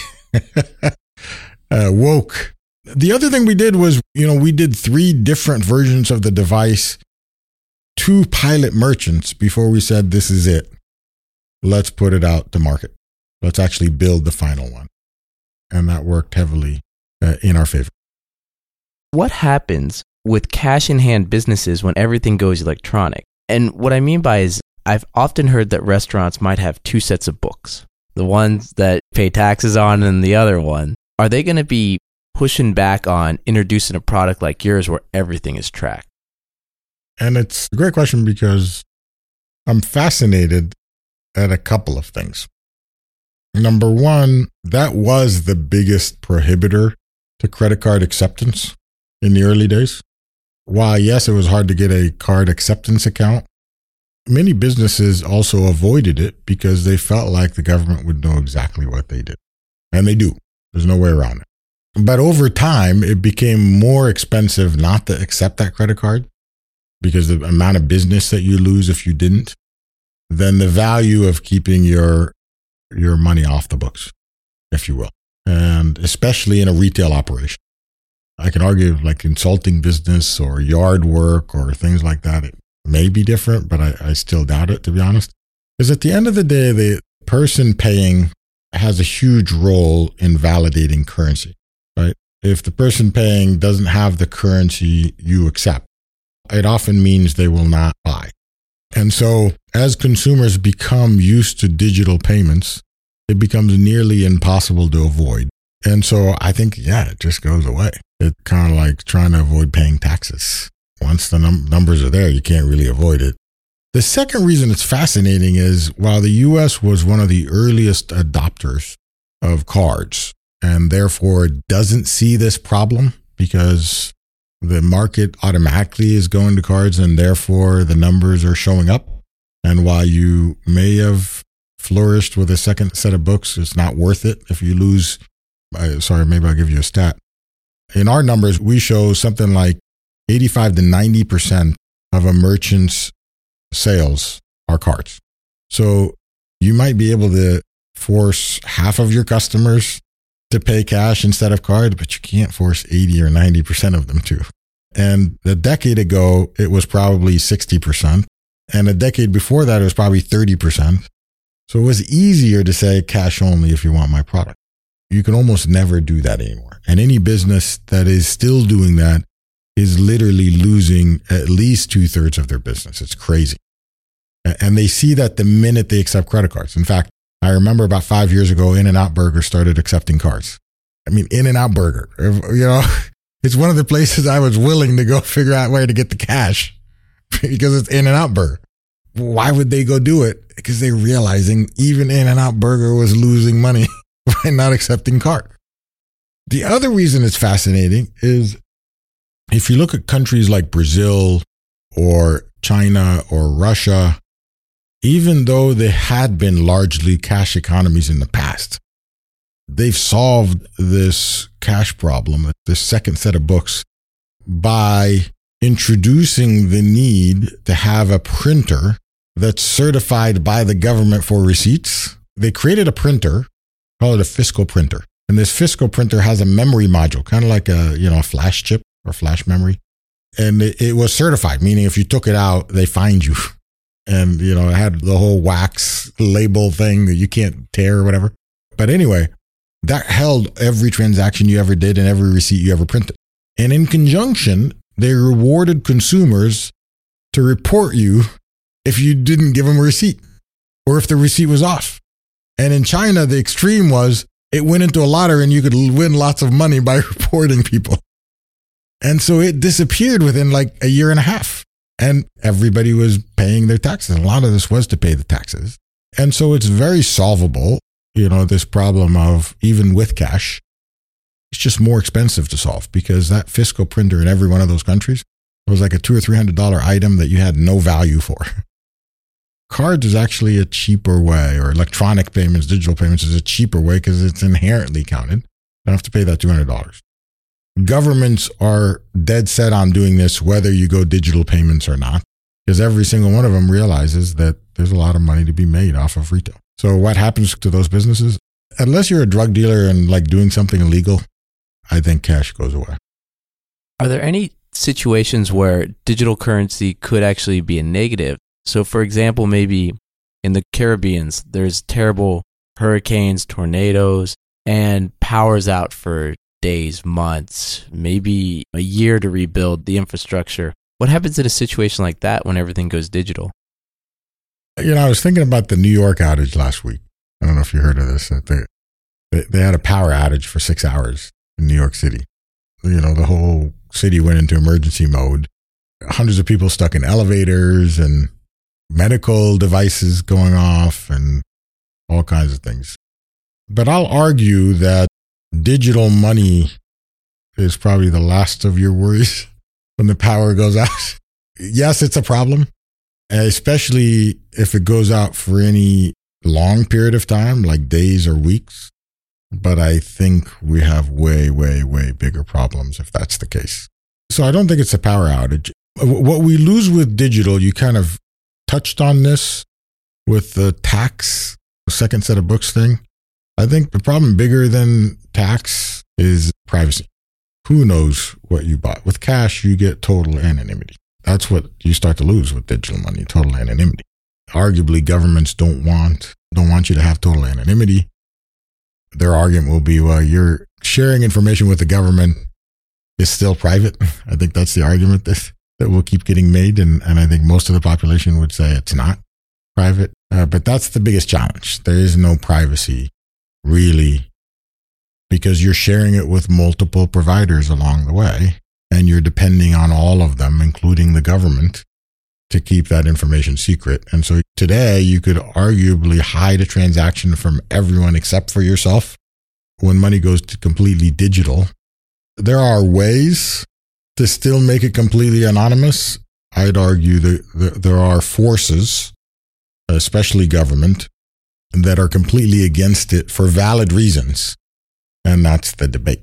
woke. The other thing we did was, we did 3 different versions of the device, 2 pilot merchants before we said, this is it. Let's put it out to market. Let's actually build the final one. And that worked heavily in our favor. What happens with cash-in-hand businesses when everything goes electronic? And what I mean by is I've often heard that restaurants might have 2 sets of books, the ones that pay taxes on and the other one. Are they going to be pushing back on introducing a product like yours where everything is tracked? And it's a great question because I'm fascinated at a couple of things. Number one, that was the biggest prohibitor to credit card acceptance in the early days. While, yes, it was hard to get a card acceptance account, many businesses also avoided it because they felt like the government would know exactly what they did. And they do. There's no way around it. But over time, it became more expensive not to accept that credit card because the amount of business that you lose if you didn't, than the value of keeping your money off the books, if you will. And especially in a retail operation. I can argue like consulting business or yard work or things like that. It may be different, but I still doubt it, to be honest. Because at the end of the day, the person paying has a huge role in validating currency, right? If the person paying doesn't have the currency you accept, it often means they will not buy. And so as consumers become used to digital payments, it becomes nearly impossible to avoid. And so I think, it just goes away. It's kind of like trying to avoid paying taxes. Once the numbers are there, you can't really avoid it. The second reason it's fascinating is while the U.S. was one of the earliest adopters of cards and therefore doesn't see this problem because the market automatically is going to cards and therefore the numbers are showing up. And while you may have flourished with a second set of books, it's not worth it if you lose. Sorry, maybe I'll give you a stat. In our numbers, we show something like 85 to 90% of a merchant's sales are cards. So you might be able to force half of your customers to pay cash instead of card, but you can't force 80 or 90% of them to. And a decade ago, it was probably 60%. And a decade before that, it was probably 30%. So it was easier to say cash only if you want my product. You can almost never do that anymore. And any business that is still doing that is literally losing at least 2/3 of their business. It's crazy. And they see that the minute they accept credit cards. In fact, I remember about 5 years ago, In-N-Out Burger started accepting cards. I mean, In-N-Out Burger, you know, it's one of the places I was willing to go figure out where to get the cash because it's In-N-Out Burger. Why would they go do it? Because they're realizing even In-N-Out Burger was losing money by not accepting card. The other reason it's fascinating is if you look at countries like Brazil or China or Russia, even though they had been largely cash economies in the past, they've solved this cash problem, this second set of books, by introducing the need to have a printer that's certified by the government for receipts. They created a printer, call it a fiscal printer. And this fiscal printer has a memory module, kind of like a, you know, a flash chip or flash memory. And it was certified, meaning if you took it out, they fined you. And, you know, it had the whole wax label thing that you can't tear or whatever. But anyway, that held every transaction you ever did and every receipt you ever printed. And in conjunction, they rewarded consumers to report you if you didn't give them a receipt or if the receipt was off. And in China, the extreme was it went into a lottery and you could win lots of money by reporting people. And so it disappeared within like a year and a half. And everybody was paying their taxes. A lot of this was to pay the taxes. And so it's very solvable, you know, this problem of even with cash. It's just more expensive to solve because that fiscal printer in every one of those countries was like a $200 or $300 item that you had no value for. Cards is actually a cheaper way, or electronic payments, digital payments is a cheaper way because it's inherently counted. I don't have to pay that $200. Governments are dead set on doing this, whether you go digital payments or not, because every single one of them realizes that there's a lot of money to be made off of retail. So what happens to those businesses? Unless you're a drug dealer and like doing something illegal, I think cash goes away. Are there any situations where digital currency could actually be a negative? So for example, maybe in the Caribbean, there's terrible hurricanes, tornadoes, and power's out for days, months, maybe a year to rebuild the infrastructure. What happens in a situation like that when everything goes digital? You know, I was thinking about the New York outage last week. I don't know if you heard of this. They had a power outage for 6 hours in New York City. You know, the whole city went into emergency mode. Hundreds of people stuck in elevators and medical devices going off and all kinds of things. But I'll argue that digital money is probably the last of your worries when the power goes out. Yes, it's a problem, especially if it goes out for any long period of time, like days or weeks. But I think we have way, way, way bigger problems if that's the case. So I don't think it's a power outage. What we lose with digital, you kind of touched on this with the tax, the second set of books thing. I think the problem bigger than tax is privacy. Who knows what you bought? With cash, you get total anonymity. That's what you start to lose with digital money, total anonymity. Arguably, governments don't want you to have total anonymity. Their argument will be, well, you're sharing information with the government is still private. I think that's the argument that will keep getting made. And I think most of the population would say it's not private. But that's the biggest challenge. There is no privacy. Really, because you're sharing it with multiple providers along the way, and you're depending on all of them, including the government, to keep that information secret. And so today, you could arguably hide a transaction from everyone except for yourself when money goes to completely digital. There are ways to still make it completely anonymous. I'd argue that there are forces, especially government, that are completely against it for valid reasons. And that's the debate.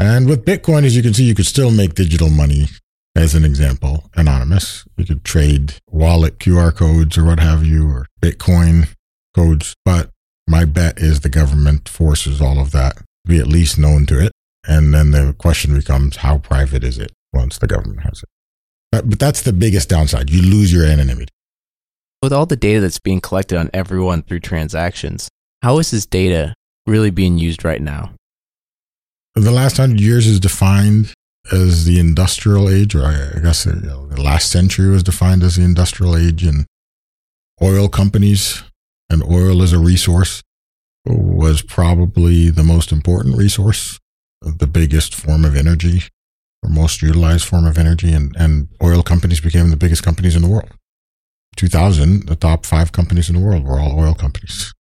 And with Bitcoin, as you can see, you could still make digital money, as an example, anonymous. You could trade wallet QR codes or what have you, or Bitcoin codes. But my bet is the government forces all of that to be at least known to it. And then the question becomes, how private is it? once the government has it. But that's the biggest downside. You lose your anonymity. With all the data that's being collected on everyone through transactions, how is this data really being used right now? The last 100 years is defined as the industrial age, or I guess the last century was defined as the industrial age, and oil companies and oil as a resource was probably the most important resource, the biggest form of energy, or most utilized form of energy, and oil companies became the biggest companies in the world. 2000, the top 5 companies in the world were all oil companies.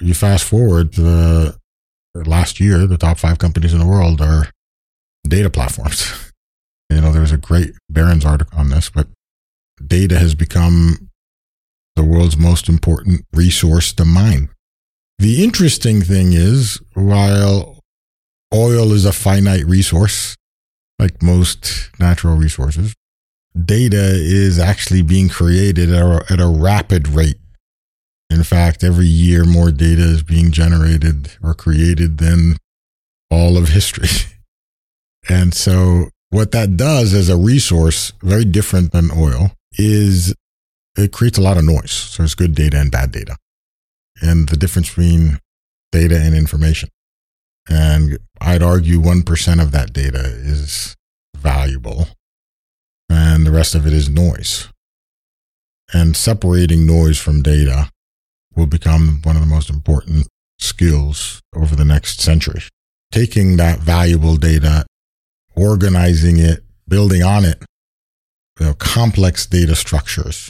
You fast forward to the last year, the top 5 companies in the world are data platforms. There's a great Barron's article on this, but data has become the world's most important resource to mine. The interesting thing is, while oil is a finite resource, like most natural resources, data is actually being created at a rapid rate. In fact, every year more data is being generated or created than all of history. And so what that does as a resource, very different than oil, is it creates a lot of noise. So there's good data and bad data, and the difference between data and information. And I'd argue 1% of that data is valuable, and the rest of it is noise. And separating noise from data will become one of the most important skills over the next century. Taking that valuable data, organizing it, building on it, complex data structures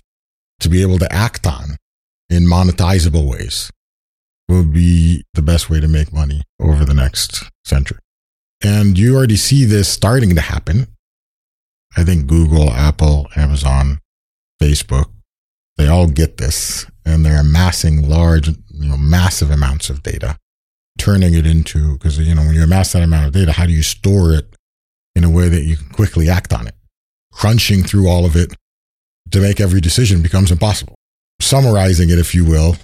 to be able to act on in monetizable ways will be the best way to make money over the next century. And you already see this starting to happen. I think Google, Apple, Amazon, Facebook, they all get this, and they're amassing large, massive amounts of data, turning it into, because, when you amass that amount of data, how do you store it in a way that you can quickly act on it? Crunching through all of it to make every decision becomes impossible. Summarizing it, if you will,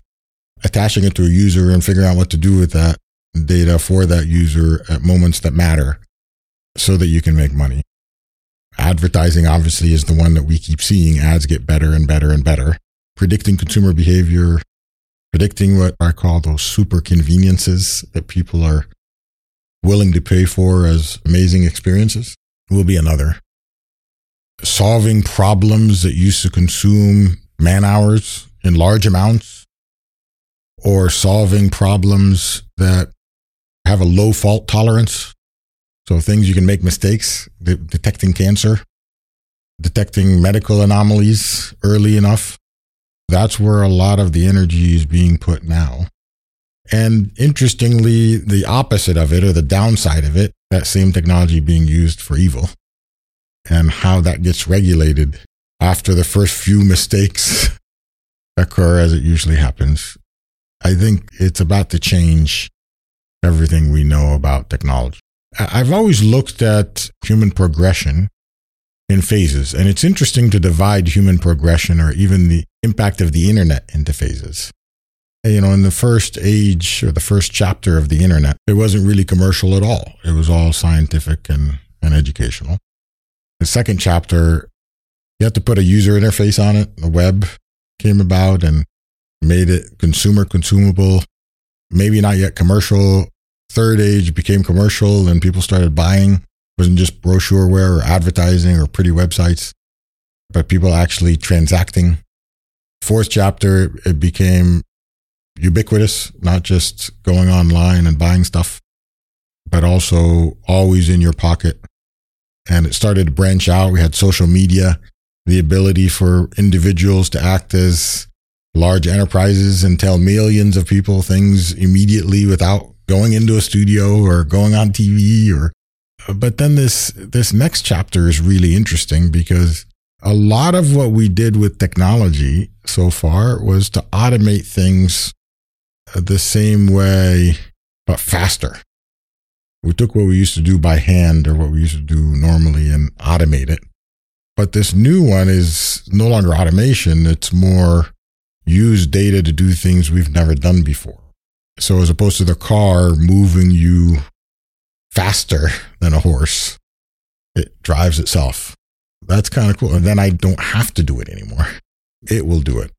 attaching it to a user and figuring out what to do with that data for that user at moments that matter so that you can make money. Advertising, obviously, is the one that we keep seeing. Ads get better and better and better. Predicting consumer behavior, predicting what I call those super conveniences that people are willing to pay for as amazing experiences will be another. Solving problems that used to consume man hours in large amounts, or solving problems that have a low fault tolerance. So things you can make mistakes, detecting cancer, detecting medical anomalies early enough. That's where a lot of the energy is being put now. And interestingly, the opposite of it, or the downside of it, that same technology being used for evil, and how that gets regulated after the first few mistakes occur, as it usually happens. I think it's about to change everything we know about technology. I've always looked at human progression in phases, and it's interesting to divide human progression, or even the impact of the internet, into phases. In the first age, or the first chapter of the internet, it wasn't really commercial at all. It was all scientific and educational. The second chapter, you had to put a user interface on it. The web came about and made it consumer consumable, maybe not yet commercial. Third age became commercial, and people started buying. It wasn't just brochureware or advertising or pretty websites, but people actually transacting. Fourth chapter, it became ubiquitous, not just going online and buying stuff, but also always in your pocket. And it started to branch out. We had social media, the ability for individuals to act as large enterprises and tell millions of people things immediately without going into a studio or going on TV. But then this next chapter is really interesting, because a lot of what we did with technology so far was to automate things the same way, but faster. We took what we used to do by hand, or what we used to do normally, and automate it. But this new one is no longer automation. It's more use data to do things we've never done before. So as opposed to the car moving you faster than a horse, It drives itself. That's kind of cool. And then I don't have to do it anymore. It will do it.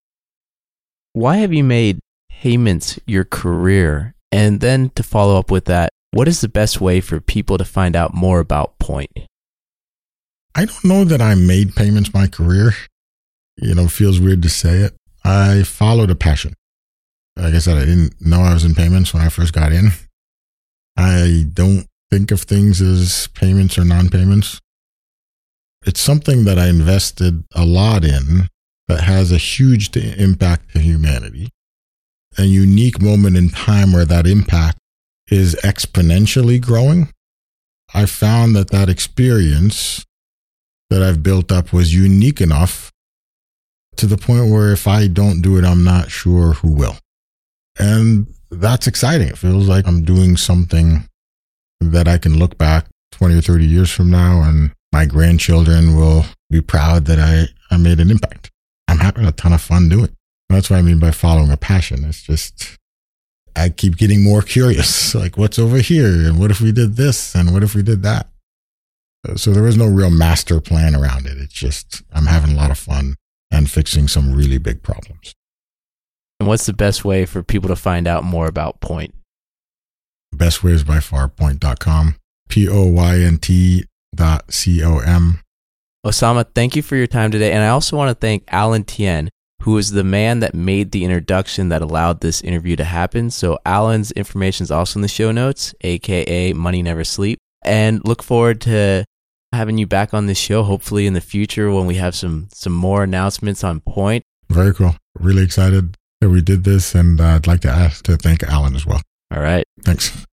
Why have you made payments your career? And then to follow up with that, what is the best way for people to find out more about Poynt? I don't know that I made payments my career. You know, it feels weird to say it. I followed a passion. Like I said, I didn't know I was in payments when I first got in. I don't think of things as payments or non-payments. It's something that I invested a lot in that has a huge impact to humanity. A unique moment in time where that impact is exponentially growing. I found that that experience that I've built up was unique enough to the point where if I don't do it, I'm not sure who will. And that's exciting. It feels like I'm doing something that I can look back 20 or 30 years from now and my grandchildren will be proud that I made an impact. I'm having a ton of fun doing it. And that's what I mean by following a passion. It's just, I keep getting more curious, like what's over here? And what if we did this? And what if we did that? So there is no real master plan around it. It's just, I'm having a lot of fun and fixing some really big problems. And what's the best way for people to find out more about Poynt? Best way is by far Poynt.com, Poynt.com. Osama, thank you for your time today. And I also want to thank Alan Tien, who is the man that made the introduction that allowed this interview to happen. So Alan's information is also in the show notes, aka Money Never Sleep. And look forward to having you back on this show, hopefully in the future when we have some more announcements on Poynt. Very cool. Really excited that we did this, and I'd like to ask to thank Alan as well. All right. Thanks.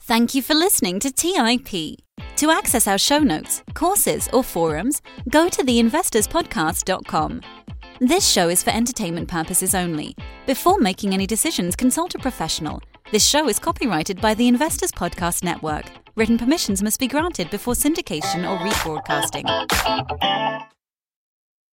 Thank you for listening to TIP. To access our show notes, courses, or forums, go to theinvestorspodcast.com. This show is for entertainment purposes only. Before making any decisions, consult a professional. This show is copyrighted by the Investors Podcast Network. Written permissions must be granted before syndication or rebroadcasting.